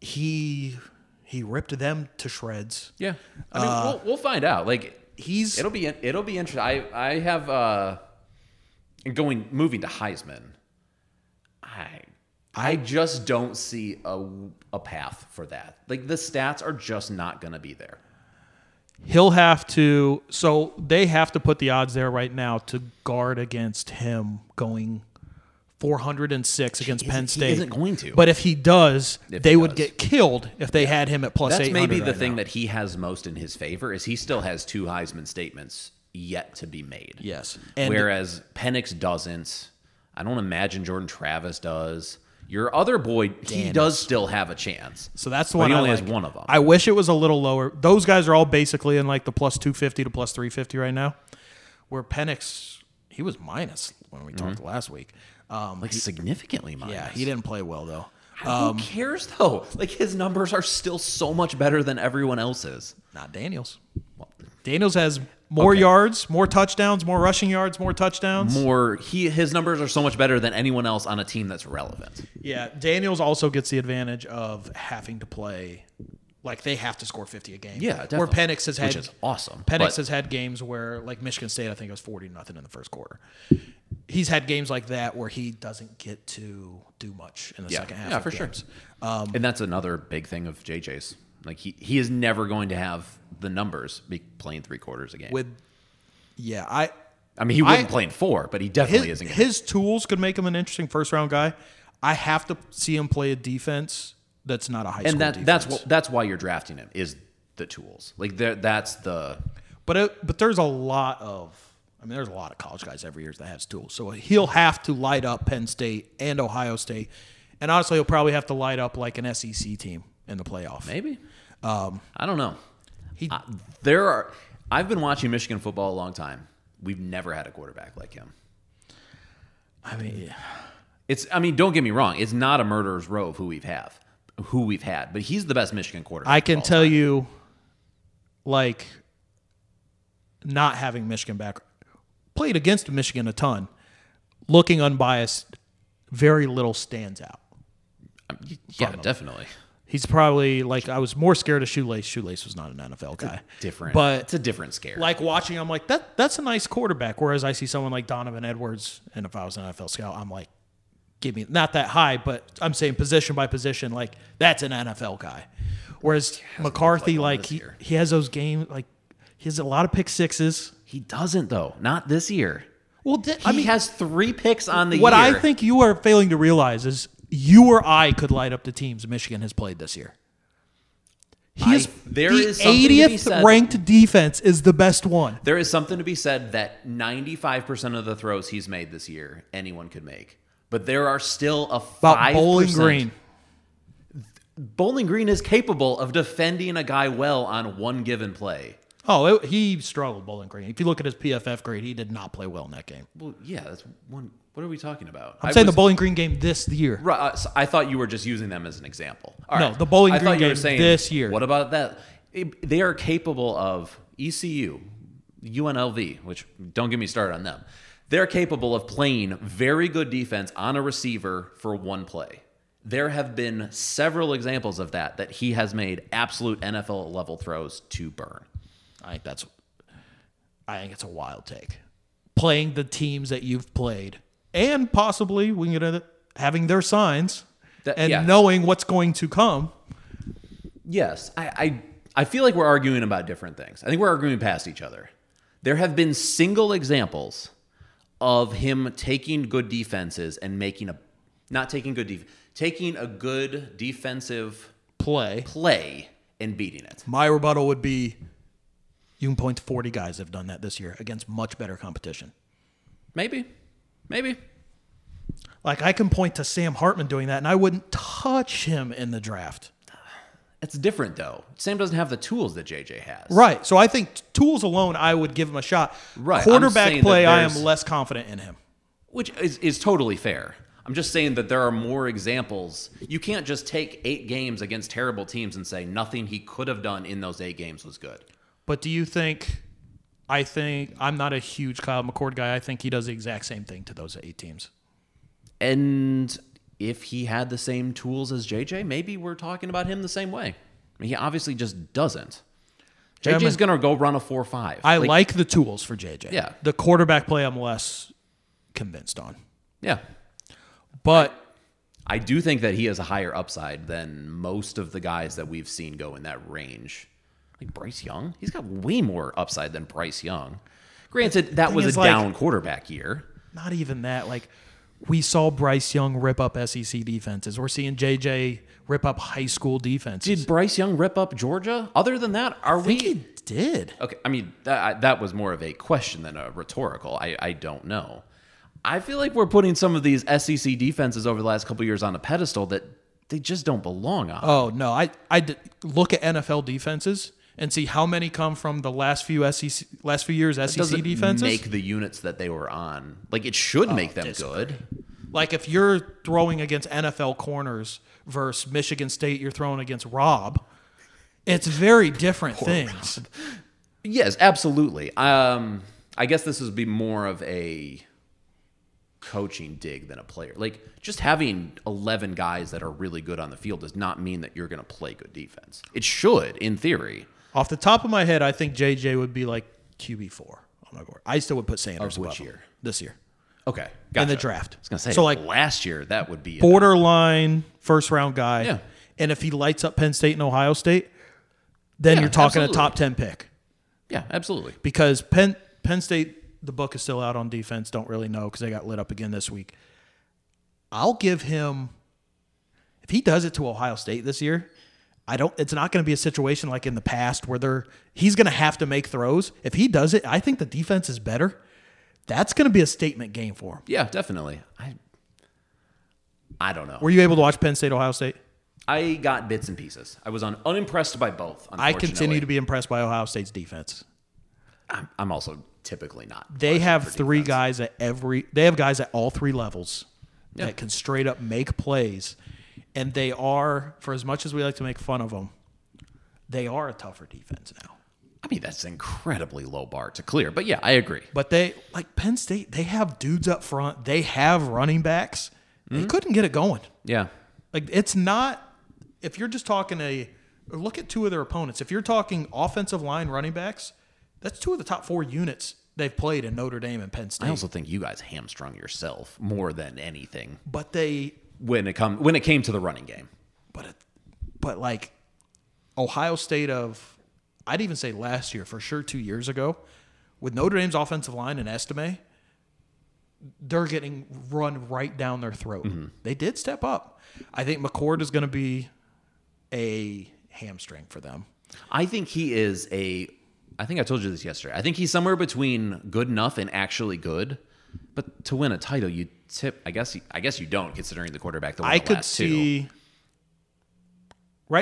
He ripped them to shreds. Yeah, I mean we'll find out. Like it'll be interesting. I have moving to Heisman. I just don't see a path for that. Like the stats are just not going to be there. He'll have to. So they have to put the odds there right now to guard against him going 406 against Penn State. He isn't going to. But if he does, would get killed if they had him at plus 800. That's maybe the thing that he has most in his favor is he still has two Heisman statements yet to be made. Yes. And whereas Penix doesn't. I don't imagine Jordan Travis does. Your other boy, he does still have a chance. So that's the one. He only has one of them. I wish it was a little lower. Those guys are all basically in like the plus 250 to plus 350 right now. Where Penix, he was minus when we talked last week, significantly minus. Yeah, he didn't play well though. Who cares though? Like his numbers are still so much better than everyone else's. Not Daniels. Well, Daniels has more yards, more touchdowns, more rushing yards, more touchdowns. His numbers are so much better than anyone else on a team that's relevant. Yeah, Daniels also gets the advantage of having to play. Like they have to score 50 a game. Yeah, definitely. Where Penix has had, which is awesome. Penix has had games where, like Michigan State, I think it was 40-0 in the first quarter. He's had games like that where he doesn't get to do much in the second half. Yeah, for sure. And that's another big thing of JJ's. Like he is never going to have the numbers be playing three quarters a game. I mean he wouldn't play in four, but he definitely isn't. His tools could make him an interesting first round guy. I have to see him play a defense. That's not a high school defense. And that's why you're drafting him is the tools. Like that's the. But there's a lot of college guys every year that has tools. So he'll have to light up Penn State and Ohio State, and honestly, he'll probably have to light up like an SEC team in the playoff. Maybe. I don't know. I've been watching Michigan football a long time. We've never had a quarterback like him. I mean, don't get me wrong. It's not a murderer's row of who we've had, but he's the best Michigan quarterback. I can tell you, like, not having Michigan back, played against Michigan a ton, looking unbiased, very little stands out. Yeah, definitely. He's probably, like, I was more scared of Shoelace. Shoelace was not an NFL guy. It's a different scare. Like, watching, I'm like, that's a nice quarterback. Whereas I see someone like Donovan Edwards, and if I was an NFL scout, I'm like, give me, not that high, but I'm saying position by position, like, that's an NFL guy. Whereas McCarthy, like, he has those games, like, he has a lot of pick sixes. He doesn't, though. Not this year. Well, he has three picks on the year. What I think you are failing to realize is, you or I could light up the teams Michigan has played this year. There is 80th ranked defense is the best one. There is something to be said that 95% of the throws he's made this year, anyone could make. But there are still a 5%. About Bowling Green. Bowling Green is capable of defending a guy well on one given play. Oh, he struggled, Bowling Green. If you look at his PFF grade, he did not play well in that game. Well, yeah, that's one. What are we talking about? I'm saying the Bowling Green game this year. Right, so I thought you were just using them as an example. All right. No, the Bowling Green game this year. What about that? They are capable of ECU, UNLV, which don't get me started on them. They're capable of playing very good defense on a receiver for one play. There have been several examples of that he has made absolute NFL-level throws to Burn. I think it's a wild take. Playing the teams that you've played. And possibly we can get having their signs and knowing what's going to come. Yes, I I feel like we're arguing about different things. I think we're arguing past each other. There have been single examples of him taking good defenses and making a, not taking good defense, taking a good defensive play and beating it. My rebuttal would be, you can point to 40 guys that have done that this year against much better competition. Maybe. Like, I can point to Sam Hartman doing that, and I wouldn't touch him in the draft. It's different, though. Sam doesn't have the tools that JJ has. Right. So I think tools alone, I would give him a shot. Right. Quarterback play, I am less confident in him. Which is totally fair. I'm just saying that there are more examples. You can't just take 8 games against terrible teams and say nothing he could have done in those 8 games was good. But do you think... I'm not a huge Kyle McCord guy. I think he does the exact same thing to those 8 teams. And if he had the same tools as JJ, maybe we're talking about him the same way. I mean, he obviously just doesn't. JJ's going to go run a 4-5. I like the tools for JJ. Yeah. The quarterback play I'm less convinced on. Yeah. But I do think that he has a higher upside than most of the guys that we've seen go in that range. Like Bryce Young, he's got way more upside than Bryce Young. Granted, that was a down quarterback year. Not even that. Like, we saw Bryce Young rip up SEC defenses. We're seeing JJ rip up high school defenses. Did Bryce Young rip up Georgia? Other than that, I think he did. Okay, I mean, that was more of a question than a rhetorical. I don't know. I feel like we're putting some of these SEC defenses over the last couple of years on a pedestal that they just don't belong on. Oh, no. I look at NFL defenses and see how many come from the last few years SEC defenses. That doesn't make the units that they were on. Like, it should make them good. Like, if you're throwing against NFL corners versus Michigan State, you're throwing against Rob. It's very different things. Rob. Yes, absolutely. I guess this would be more of a coaching dig than a player. Like, just having 11 guys that are really good on the field does not mean that you're going to play good defense. It should, in theory. Off the top of my head, I think JJ would be like QB4 on my board. I still would put Sanders above him this year. Okay, gotcha. In the draft. I was going to say, so like last year, that would be borderline first-round guy. Yeah. And if he lights up Penn State and Ohio State, then you're talking a top 10 pick. Yeah, absolutely. Because Penn State, the book is still out on defense. Don't really know because they got lit up again this week. I'll give him, if he does it to Ohio State this year, it's not going to be a situation like in the past where he's going to have to make throws. If he does it, I think the defense is better. That's going to be a statement game for him. Yeah, definitely. I don't know. Were you able to watch Penn State, Ohio State? I got bits and pieces. I was unimpressed by both, unfortunately. I continue to be impressed by Ohio State's defense. I'm also typically not. They have They have guys at all 3 levels that can straight up make plays. And they are, for as much as we like to make fun of them, they are a tougher defense now. I mean, that's an incredibly low bar to clear. But, yeah, I agree. But they, like Penn State, they have dudes up front. They have running backs. Mm-hmm. They couldn't get it going. Yeah. Like, it's not – if you're just talking look at 2 of their opponents. If you're talking offensive line running backs, that's 2 of the top 4 units they've played in Notre Dame and Penn State. I also think you guys hamstrung yourself more than anything. But they – when it came to the running game. But like Ohio State I'd even say last year, for sure 2 years ago, with Notre Dame's offensive line and Estime, they're getting run right down their throat. Mm-hmm. They did step up. I think McCord is going to be a hamstring for them. I think he is I think I told you this yesterday. I think he's somewhere between good enough and actually good. But to win a title, you tip. I guess you don't, considering the quarterback. Right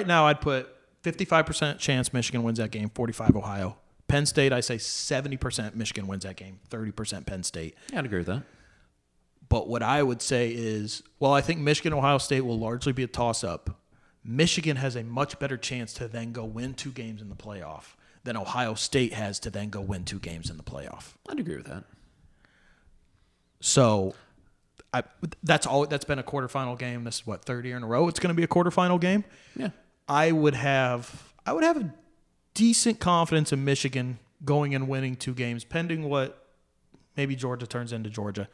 now, I'd put 55% chance Michigan wins that game, 45% Ohio. Penn State, I say 70% Michigan wins that game, 30% Penn State. Yeah, I'd agree with that. But what I would say is, I think Michigan Ohio State will largely be a toss up. Michigan has a much better chance to then go win 2 games in the playoff than Ohio State has to then go win 2 games in the playoff. I'd agree with that. So, that's been a quarterfinal game. This is what, third year in a row it's going to be a quarterfinal game. Yeah, I would have a decent confidence in Michigan going and winning 2 games, pending what maybe Georgia turns into Georgia.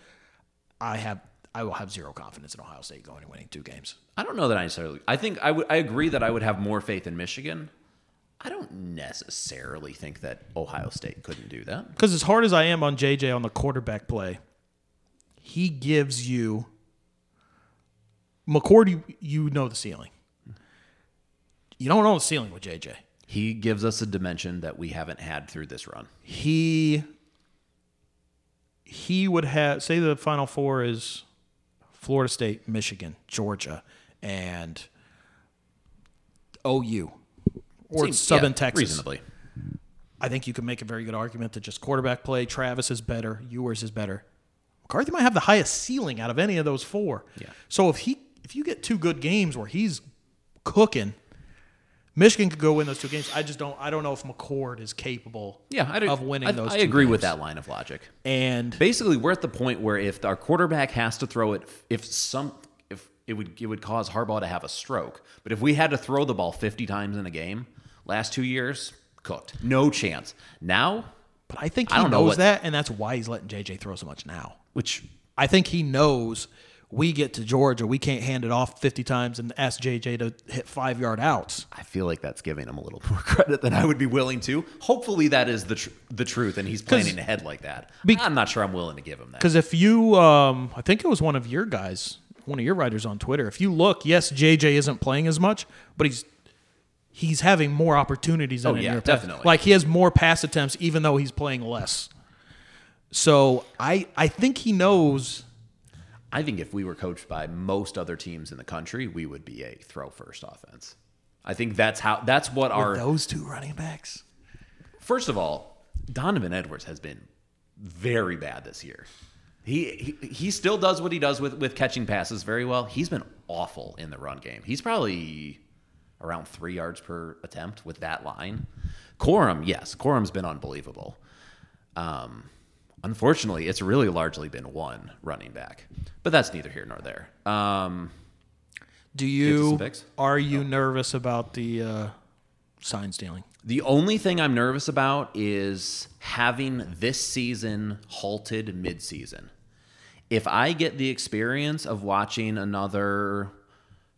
I will have zero confidence in Ohio State going and winning 2 games. I don't know that I necessarily. I think I agree that I would have more faith in Michigan. I don't necessarily think that Ohio State couldn't do that. Because as hard as I am on JJ on the quarterback play, he gives you McCord, you know the ceiling. You don't know the ceiling with JJ. He gives us a dimension that we haven't had through this run. He would have, say the Final Four is Florida State, Michigan, Georgia, and OU. Or seems, Southern Texas. Reasonably. I think you can make a very good argument that just quarterback play, Travis is better, Ewers is better. McCarthy might have the highest ceiling out of any of those four. Yeah. So if you get two good games where he's cooking, Michigan could go win those two games. I don't know if McCord is capable of winning those two games. I agree with that line of logic. And basically we're at the point where if our quarterback has to throw it, it would cause Harbaugh to have a stroke. But if we had to throw the ball 50 times in a game, last 2 years, cooked. No chance. Now, but I think he knows that, and that's why he's letting JJ throw so much now. Which I think he knows we get to Georgia, we can't hand it off 50 times and ask JJ to hit 5-yard outs. I feel like that's giving him a little more credit than I would be willing to. Hopefully that is the truth, and he's planning ahead like that. I'm not sure I'm willing to give him that. Because if you, I think it was one of your guys, one of your writers on Twitter, if you look, yes, JJ isn't playing as much, but he's having more opportunities. Definitely. Like he has more pass attempts even though he's playing less. So I think he knows. I think if we were coached by most other teams in the country, we would be a throw-first offense. I think that's what our... With those two running backs? First of all, Donovan Edwards has been very bad this year. He still does what he does with catching passes very well. He's been awful in the run game. He's probably around 3 yards per attempt with that line. Corum, yes. Corum's been unbelievable. Unfortunately, it's really largely been one running back, but that's neither here nor there. Are you nervous about the sign stealing? The only thing I'm nervous about is having this season halted midseason. If I get the experience of watching another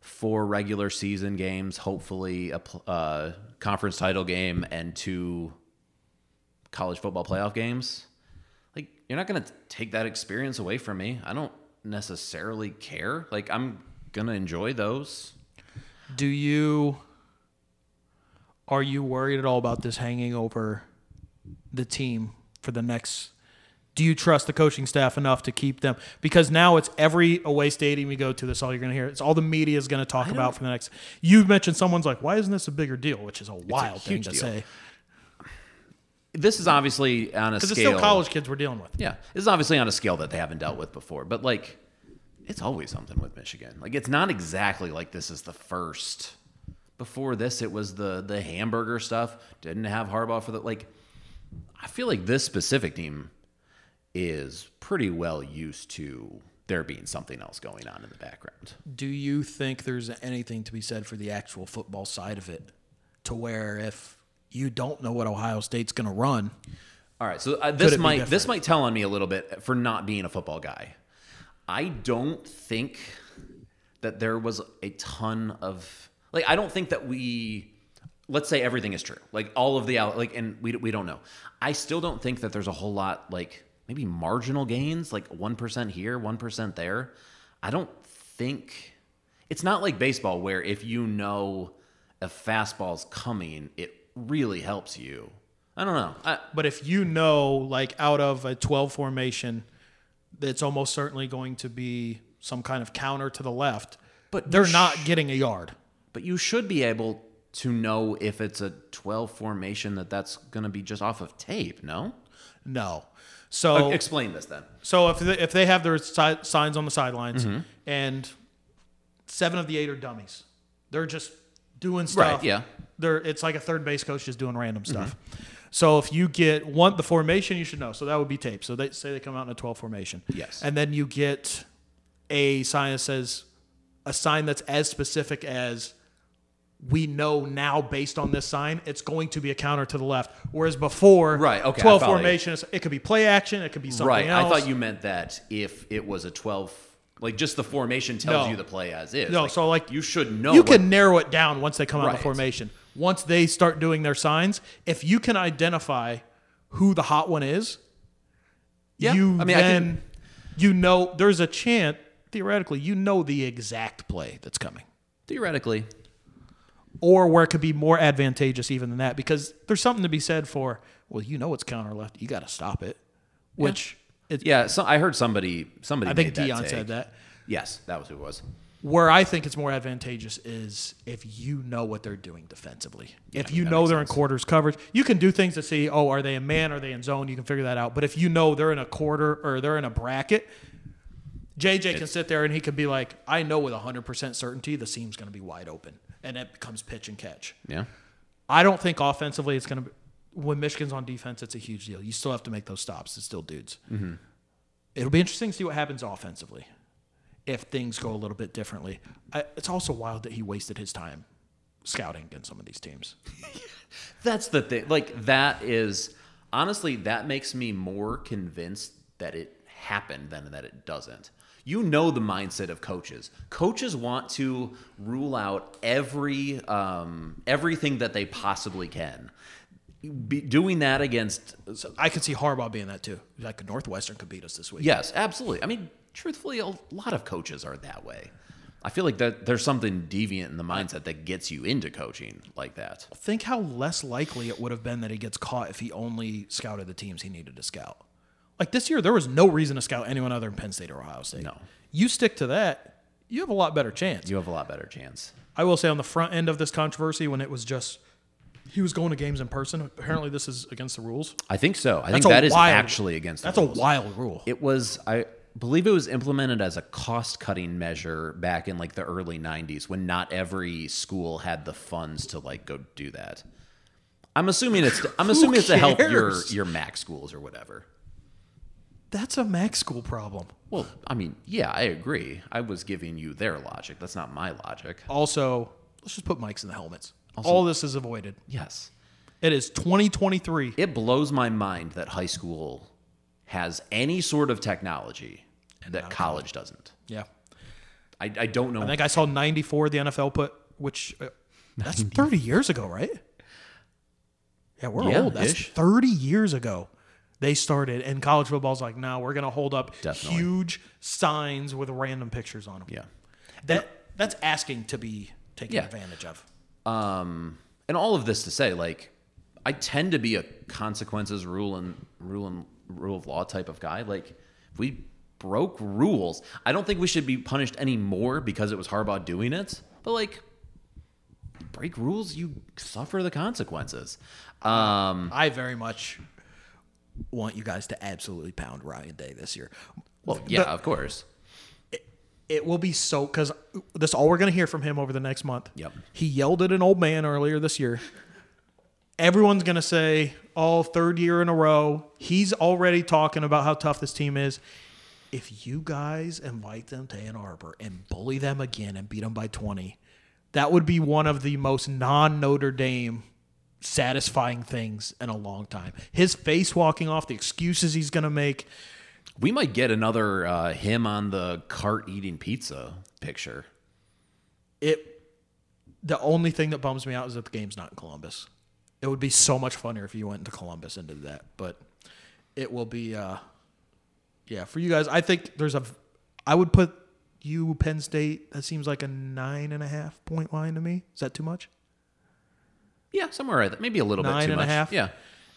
4 regular season games, hopefully a conference title game and 2 college football playoff games, you're not going to take that experience away from me. I don't necessarily care. Like, I'm going to enjoy those. Are you worried at all about this hanging over the team for the next? Do you trust the coaching staff enough to keep them? Because now it's every away stadium you go to, that's all you're going to hear. It's all the media is going to talk about for the next. You've mentioned someone's like, why isn't this a bigger deal? Which is a wild thing to say. This is obviously on a scale. Because it's still college kids we're dealing with. Yeah. This is obviously on a scale that they haven't dealt with before. But, like, it's always something with Michigan. Like, it's not exactly like this is the first. Before this, it was the hamburger stuff. Didn't have Harbaugh for the. Like, I feel like this specific team is pretty well used to there being something else going on in the background. Do you think there's anything to be said for the actual football side of it? To where if you don't know what Ohio State's going to run. All right, so this might tell on me a little bit for not being a football guy. I don't think that there was a ton of I don't think that we let's say everything is true. Like all of the and we don't know. I still don't think that there's a whole lot maybe marginal gains 1% here, 1% there. I don't think it's not like baseball where if you know a fastball's coming, it really helps you. I don't know. But if you know, out of a 12 formation, it's almost certainly going to be some kind of counter to the left, but they're not getting a yard. But you should be able to know if it's a 12 formation that's going to be just off of tape, no? No. So explain this then. So if they have their signs on the sidelines and 7 of the 8 are dummies, they're just doing stuff. Right, yeah. It's like a third base coach just doing random stuff. Mm-hmm. So if you get the formation, you should know. So that would be tape. So they say they come out in a 12 formation. Yes. And then you get a sign that says a sign that's as specific as we know now based on this sign, it's going to be a counter to the left. Whereas before, 12 formation, it could be play action. It could be something else. I thought you meant that if it was a 12 just the formation tells you the play as is. No, you should know. You can narrow it down once they come out of the formation. once they start doing their signs, if you can identify who the hot one is, you know there's a chance, theoretically, you know the exact play that's coming. Theoretically. Or where it could be more advantageous even than that, because there's something to be said for, well, you know it's counter left. You got to stop it. Which... So I heard somebody. I think Dion said that. Yes, that was who it was. Where I think it's more advantageous is if you know what they're doing defensively. Yeah, if you know they're in quarters coverage, you can do things to see, oh, are they in man? Are they in zone? You can figure that out. But if you know they're in a quarter or they're in a bracket, JJ can sit there and he can be like, I know with 100% certainty the seam's going to be wide open. And it becomes pitch and catch. Yeah. I don't think offensively it's going to be. When Michigan's on defense, it's a huge deal. You still have to make those stops. It's still dudes. Mm-hmm. It'll be interesting to see what happens offensively if things go a little bit differently. It's also wild that he wasted his time scouting against some of these teams. That's the thing. Like, that is – honestly, that makes me more convinced that it happened than that it doesn't. You know the mindset of coaches. Coaches want to rule out everything that they possibly can. Doing that against... So I could see Harbaugh being that too. Like Northwestern could beat us this week. Yes, absolutely. I mean, truthfully, a lot of coaches are that way. I feel like that there's something deviant in the mindset that gets you into coaching like that. Think how less likely it would have been that he gets caught if he only scouted the teams he needed to scout. Like this year, there was no reason to scout anyone other than Penn State or Ohio State. No. You stick to that, you have a lot better chance. I will say on the front end of this controversy, when it was just... He was going to games in person. Apparently, this is against the rules. I think so. That's a wild rule. It was, I believe it was implemented as a cost-cutting measure back in like the early 90s when not every school had the funds to like go do that. I'm assuming it's to help your Mac schools or whatever. That's a Mac school problem. Well, I mean, yeah, I agree. I was giving you their logic. That's not my logic. Also, let's just put mics in the helmets. Also, all this is avoided. Yes. It is 2023. It blows my mind that high school has any sort of technology that college doesn't. Yeah. I don't know. I think I saw 94 the NFL put, which that's 30 years ago, right? Yeah, we're old. That's 30 years ago they started, and college football's like, no, we're going to hold up huge signs with random pictures on them. Yeah. That's asking to be taken advantage of. And all of this to say, like, I tend to be a consequences rule of law type of guy. Like, if we broke rules, I don't think we should be punished any more because it was Harbaugh doing it. But like, break rules, you suffer the consequences. I very much want you guys to absolutely pound Ryan Day this year. Well, yeah, of course. It will be so, because that's all we're going to hear from him over the next month. Yep. He yelled at an old man earlier this year. Everyone's going to say, oh, third year in a row. He's already talking about how tough this team is. If you guys invite them to Ann Arbor and bully them again and beat them by 20, that would be one of the most non-Notre Dame satisfying things in a long time. His face walking off, the excuses he's going to make. We might get another him on the cart eating pizza picture. The only thing that bums me out is that the game's not in Columbus. It would be so much funnier if you went into Columbus and did that. But it will be, for you guys, I think I would put you, Penn State, that seems like a 9.5 point line to me. Is that too much? Yeah, somewhere right there. Maybe a little bit too much. 9.5? Yeah.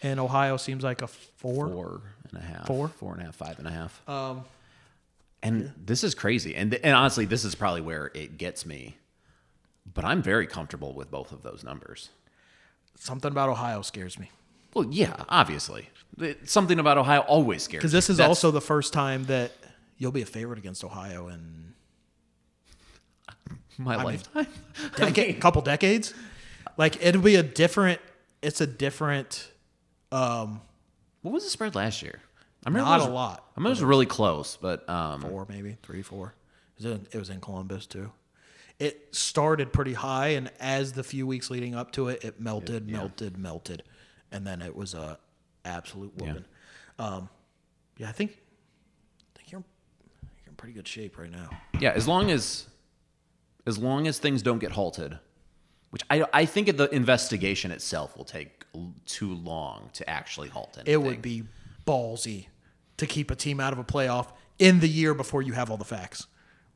And Ohio seems like a 4. 4.5. 4.5, 5.5. This is crazy. And honestly, this is probably where it gets me. But I'm very comfortable with both of those numbers. Something about Ohio scares me. Well, yeah, obviously. Something about Ohio always scares me. Because this is also the first time that you'll be a favorite against Ohio in... my lifetime? A couple decades? Like, it'll be a different... It's a different... what was the spread last year? Not a lot. I mean, it was really close, but 4, maybe 3, 4. It was in Columbus too. It started pretty high, and as the few weeks leading up to it, it melted, and then it was a absolute whooping. Yeah. I think you're in pretty good shape right now. Yeah, as long as things don't get halted, which I think the investigation itself will take too long to actually halt anything. It would be ballsy to keep a team out of a playoff in the year before you have all the facts.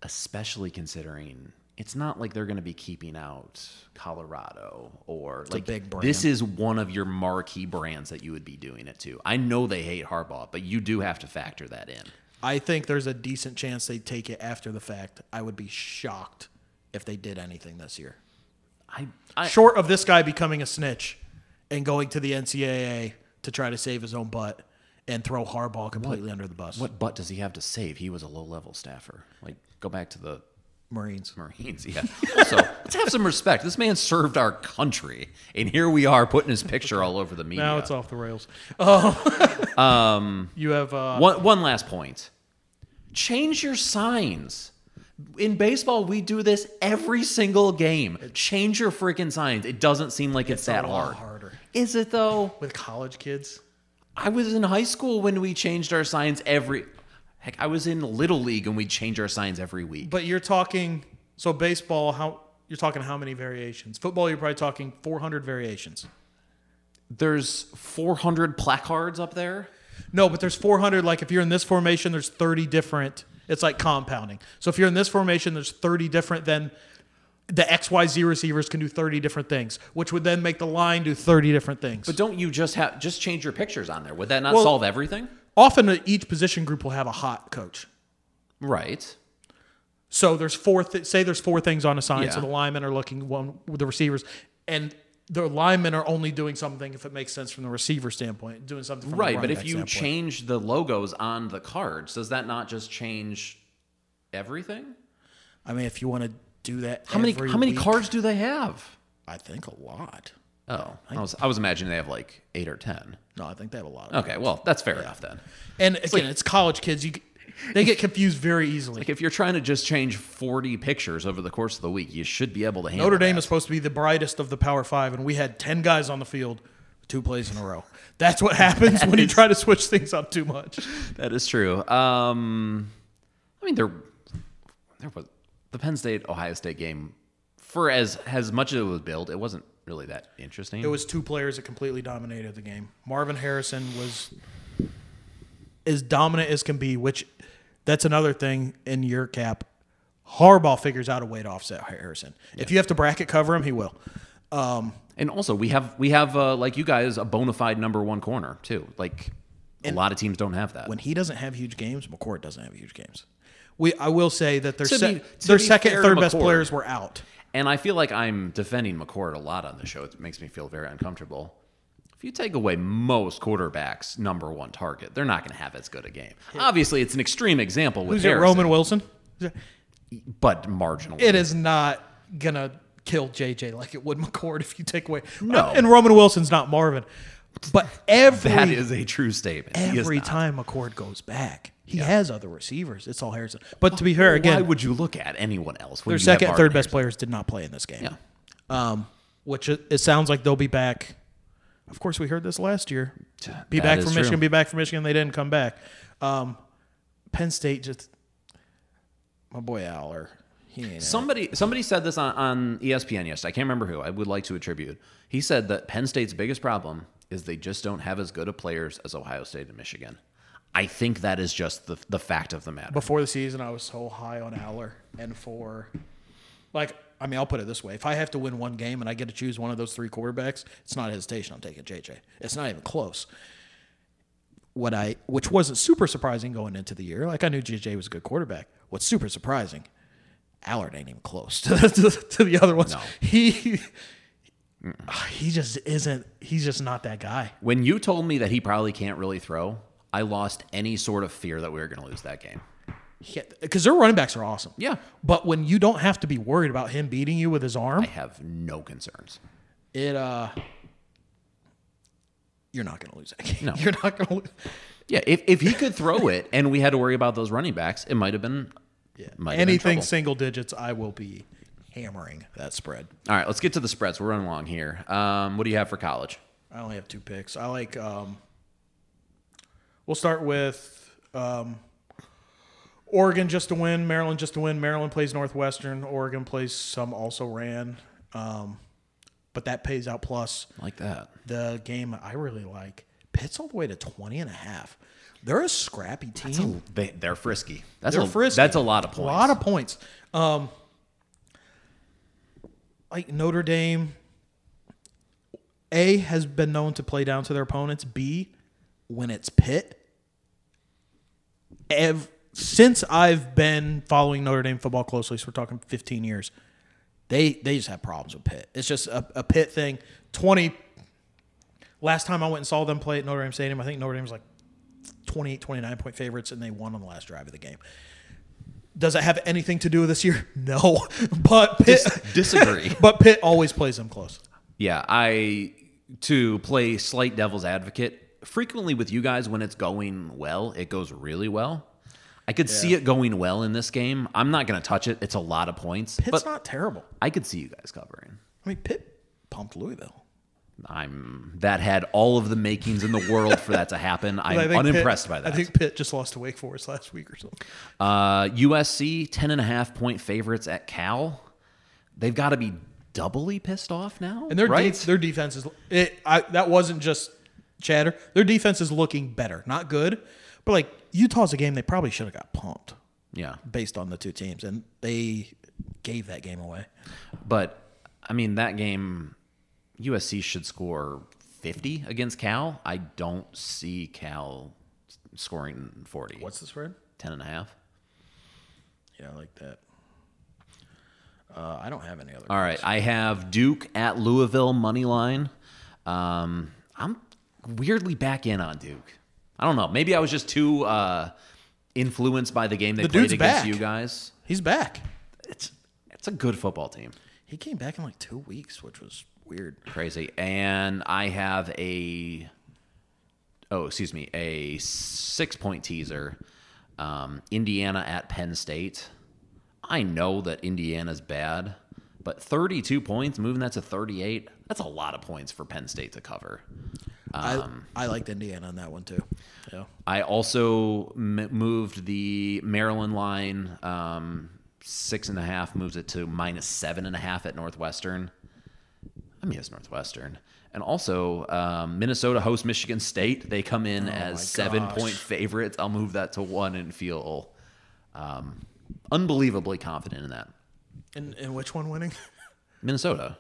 Especially considering it's not like they're going to be keeping out Colorado or it's like a big brand. This is one of your marquee brands that you would be doing it to. I know they hate Harbaugh, but you do have to factor that in. I think there's a decent chance they take it after the fact. I would be shocked if they did anything this year. Short of this guy becoming a snitch and going to the NCAA to try to save his own butt and throw Harbaugh completely under the bus. What butt does he have to save? He was a low-level staffer. Like, go back to the Marines, yeah. So let's have some respect. This man served our country, and here we are putting his picture all over the media. Now it's off the rails. Oh, you have one last point. Change your signs. In baseball, we do this every single game. Change your freaking signs. It doesn't seem like it's that hard. Harder. Is it though? With college kids, I was in high school when we changed our signs every. Heck, I was in Little League and we'd change our signs every week. But you're talking, so baseball, you're talking how many variations? Football, you're probably talking 400 variations. There's 400 placards up there? No, but there's 400, like if you're in this formation, there's 30 different, it's like compounding. So if you're in this formation, there's 30 different, then the XYZ receivers can do 30 different things, which would then make the line do 30 different things. But don't you just change your pictures on there? Would that not solve everything? Often each position group will have a hot coach. Right. So there's there's four things on a sign. Yeah. So the linemen are looking one with the receivers, and the linemen are only doing something if it makes sense from the receiver standpoint, doing something from the running back standpoint. But if you change the logos on the cards, does that not just change everything? I mean, if you want to do that, how many cards do they have? I think a lot. Oh, I was imagining they have like 8 or 10. No, I think they have a lot. Okay, well, that's fair enough then. And again, it's college kids. They get confused very easily. Like if you're trying to just change 40 pictures over the course of the week, you should be able to handle it. Notre Dame is supposed to be the brightest of the Power Five, and we had 10 guys on the field, 2 plays in a row. That's what happens when you try to switch things up too much. That is true. I mean, there was the Penn State-Ohio State game. For as much as it was billed, it wasn't really that interesting. It was 2 players that completely dominated the game. Marvin Harrison was as dominant as can be, which that's another thing in your cap. Harbaugh figures out a way to offset Harrison. Yeah. If you have to bracket cover him, he will. And also, we have like you guys, a bona fide number one corner too. Like a lot of teams don't have that. When he doesn't have huge games, McCord doesn't have huge games. I will say that their second and third best players were out. And I feel like I'm defending McCord a lot on the show. It makes me feel very uncomfortable. If you take away most quarterbacks' number one target, they're not going to have as good a game. Yeah. Obviously, it's an extreme example with Harrison. Who's it, Roman Wilson? But marginally. It is not going to kill J.J. like it would McCord if you take away. No. And Roman Wilson's not Marvin. But that is a true statement. Every time McCord goes back, he has other receivers. It's all Harrison. But to be fair, again, why would you look at anyone else? Their second and third best players did not play in this game. Yeah. Which it sounds like they'll be back. Of course, we heard this last year. Be back from Michigan. They didn't come back. Penn State just – my boy Aller. Somebody said this on ESPN yesterday. I can't remember who. I would like to attribute. He said that Penn State's biggest problem is they just don't have as good of players as Ohio State and Michigan. I think that is just the fact of the matter. Before the season, I was so high on Aller. And I'll put it this way. If I have to win one game and I get to choose one of those 3 quarterbacks, it's not hesitation. I'm taking JJ. It's not even close. Which wasn't super surprising going into the year. Like, I knew JJ was a good quarterback. What's super surprising, Aller ain't even close to the other ones. No. He just isn't. He's just not that guy. When you told me that he probably can't really throw, I lost any sort of fear that we were going to lose that game. Because their running backs are awesome. Yeah. But when you don't have to be worried about him beating you with his arm, I have no concerns. You're not going to lose that game. No. You're not going to lose. Yeah, if he could throw it and we had to worry about those running backs, it might have been anything single digits, I will be hammering that spread. All right, let's get to the spreads. We're running along here. What do you have for college? I only have 2 picks. I like we'll start with Oregon just to win, Maryland just to win. Maryland plays Northwestern. Oregon plays some also ran. but that pays out plus. Like that. The game I really like. Pitt's all the way to 20.5. They're a scrappy team. They're frisky. That's a lot of points. A lot of points. Like Notre Dame, A, has been known to play down to their opponents. B, when it's Pitt, since I've been following Notre Dame football closely, so we're talking 15 years, they just have problems with Pitt. It's just a Pitt thing. Last time I went and saw them play at Notre Dame Stadium, I think Notre Dame was like 28, 29-point favorites, and they won on the last drive of the game. Does it have anything to do with this year? No. But Pitt... Disagree. But Pitt always plays them close. Yeah, to play slight devil's advocate, frequently with you guys when it's going well, it goes really well. I could see it going well in this game. I'm not going to touch it. It's a lot of points. Pitt's not terrible. I could see you guys covering. I mean, Pitt pumped Louisville. That had all of the makings in the world for that to happen. I'm unimpressed by that. I think Pitt just lost to Wake Forest last week or something. USC, 10.5-point favorites at Cal. They've got to be doubly pissed off now, and their defense is. That wasn't just chatter. Their defense is looking better, not good, but like Utah's a game they probably should have got pumped. Yeah, based on the two teams, and they gave that game away. But I mean that game. USC should score 50 against Cal. I don't see Cal scoring 40. What's the spread? 10.5. Yeah, I like that. I don't have any other. All right, I have Duke at Louisville money line. I'm weirdly back in on Duke. I don't know. Maybe I was just too influenced by the game they played against you guys. He's back. It's a good football team. He came back in like 2 weeks, which was weird. Crazy. And I have a 6-point teaser. Indiana at Penn State. I know that Indiana's bad, but 32 points, moving that to 38, that's a lot of points for Penn State to cover. I liked Indiana on that one too. Yeah. I also moved the Maryland line 6.5, moves it to minus -7.5 at Northwestern. It's Northwestern. And also, Minnesota hosts Michigan State. They come in as 7-point favorites. I'll move that to 1 and feel unbelievably confident in that. And which one winning? Minnesota.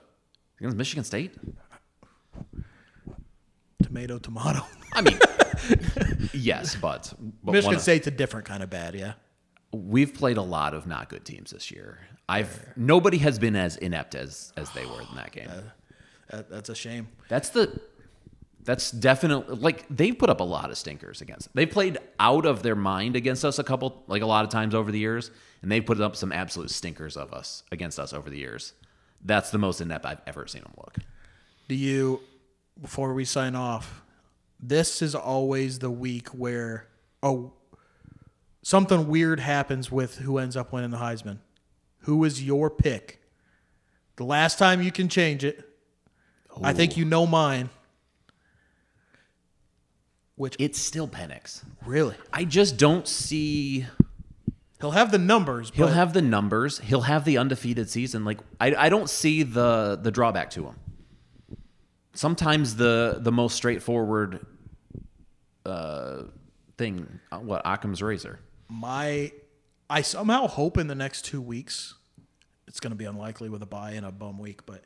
Against Michigan State? Tomato, tomato. I mean, yes, but Michigan State's a different kind of bad, yeah. We've played a lot of not good teams this year. Nobody has been as inept as they were in that game. That's a shame. That's definitely like they've put up a lot of stinkers against. They played out of their mind against us a lot of times over the years, and they put up some absolute stinkers against us over the years. That's the most inept I've ever seen them look. Before we sign off, this is always the week where something weird happens with who ends up winning the Heisman. Who is your pick? The last time you can change it. Ooh. I think you know mine. It's still Penix. Really? I just don't see... He'll have the numbers. He'll have the numbers. He'll have the undefeated season. Like I don't see the drawback to him. Sometimes the most straightforward thing, Occam's razor. I somehow hope in the next 2 weeks, it's going to be unlikely with a bye and a bum week, but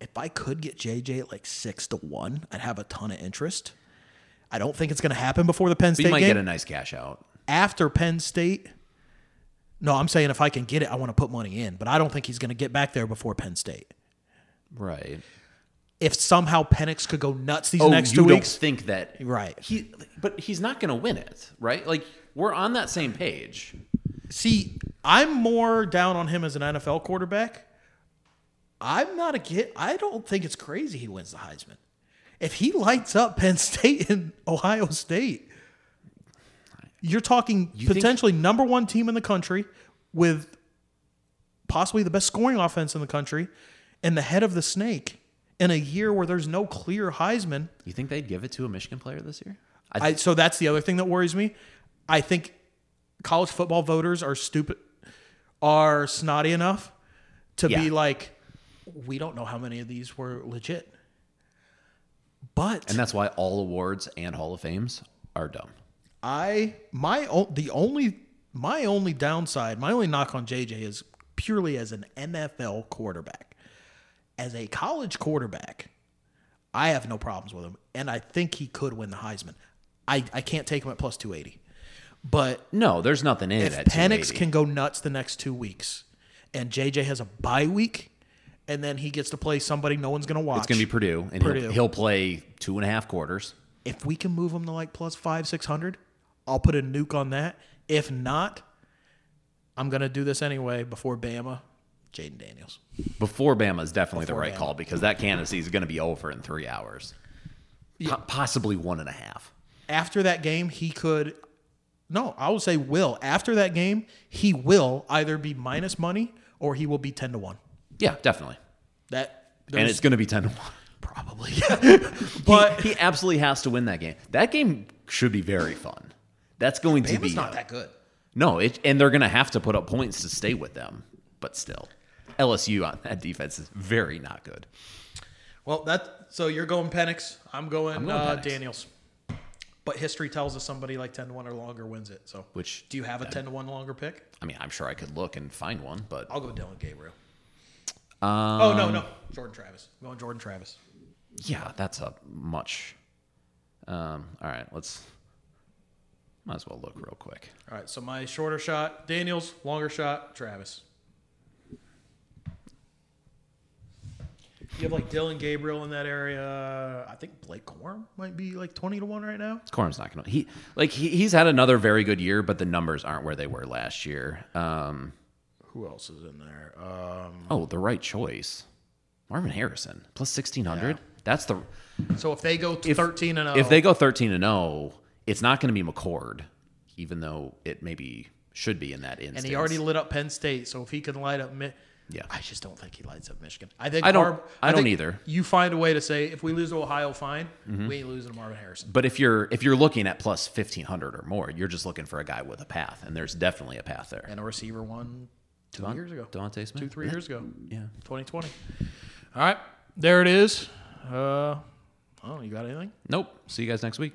if I could get JJ at like 6-1, I'd have a ton of interest. I don't think it's going to happen before the Penn State game. You might get a nice cash out. After Penn State, no, I'm saying if I can get it, I want to put money in, but I don't think he's going to get back there before Penn State. Right. If somehow Penix could go nuts these next 2 weeks. You don't think that. Right. But he's not going to win it, right? Like, we're on that same page. See, I'm more down on him as an NFL quarterback. I'm not a kid. I don't think it's crazy he wins the Heisman. If he lights up Penn State and Ohio State, you're talking potentially number one team in the country with possibly the best scoring offense in the country and the head of the snake. In a year where there's no clear Heisman. You think they'd give it to a Michigan player this year? So that's the other thing that worries me. I think college football voters are snotty enough to be like, we don't know how many of these were legit. But and that's why all awards and Hall of Fames are dumb. My only downside, my only knock on JJ is purely as an NFL quarterback. As a college quarterback, I have no problems with him, and I think he could win the Heisman. I can't take him at plus 280. But no, there's nothing in it. If Penix can go nuts the next 2 weeks, and JJ has a bye week, and then he gets to play somebody no one's going to watch. It's going to be Purdue, and he'll play 2.5 quarters. If we can move him to like plus 500, 600, I'll put a nuke on that. If not, I'm going to do this anyway before Bama, Jaden Daniels. Before Bama is definitely the right call because that candidacy is going to be over in 3 hours. Yeah. Possibly 1.5. After that game, he could... No, I would say will. After that game, he will either be minus money or he will be 10-1. Yeah, definitely. And it's going to be 10-1. Probably. But he absolutely has to win that game. That game should be very fun. That's going to be... Bama's not that good. No, and they're going to have to put up points to stay with them. But still, LSU on that defense is very not good. Well, so you're going Penix. I'm going Penix. Daniels. But history tells us somebody like 10-1 or longer wins it. So, do you have a 10-1 longer pick? I mean, I'm sure I could look and find one, but I'll go Dylan Gabriel. Jordan Travis. I'm going Jordan Travis. Yeah, that's a much. All right, might as well look real quick. All right, so my shorter shot, Daniels. Longer shot, Travis. You have like Dylan Gabriel in that area. I think Blake Corum might be like 20-1 right now. Corum's not going to. He's had another very good year, but the numbers aren't where they were last year. Who else is in there? The right choice, Marvin Harrison plus 1,600. Yeah. That's the. So if they go 13-0, if they go 13-0, it's not going to be McCord, even though it maybe should be in that instance. And he already lit up Penn State, so if he can light up. Yeah, I just don't think he lights up Michigan. I don't either. You find a way to say if we lose to Ohio, fine. Mm-hmm. We ain't losing to Marvin Harrison. But if you're looking at plus 1,500 or more, you're just looking for a guy with a path, and there's definitely a path there. And a receiver won 2 years ago, Devonta Smith, 2-3 years ago. Yeah, 2020. All right, there it is. You got anything? Nope. See you guys next week.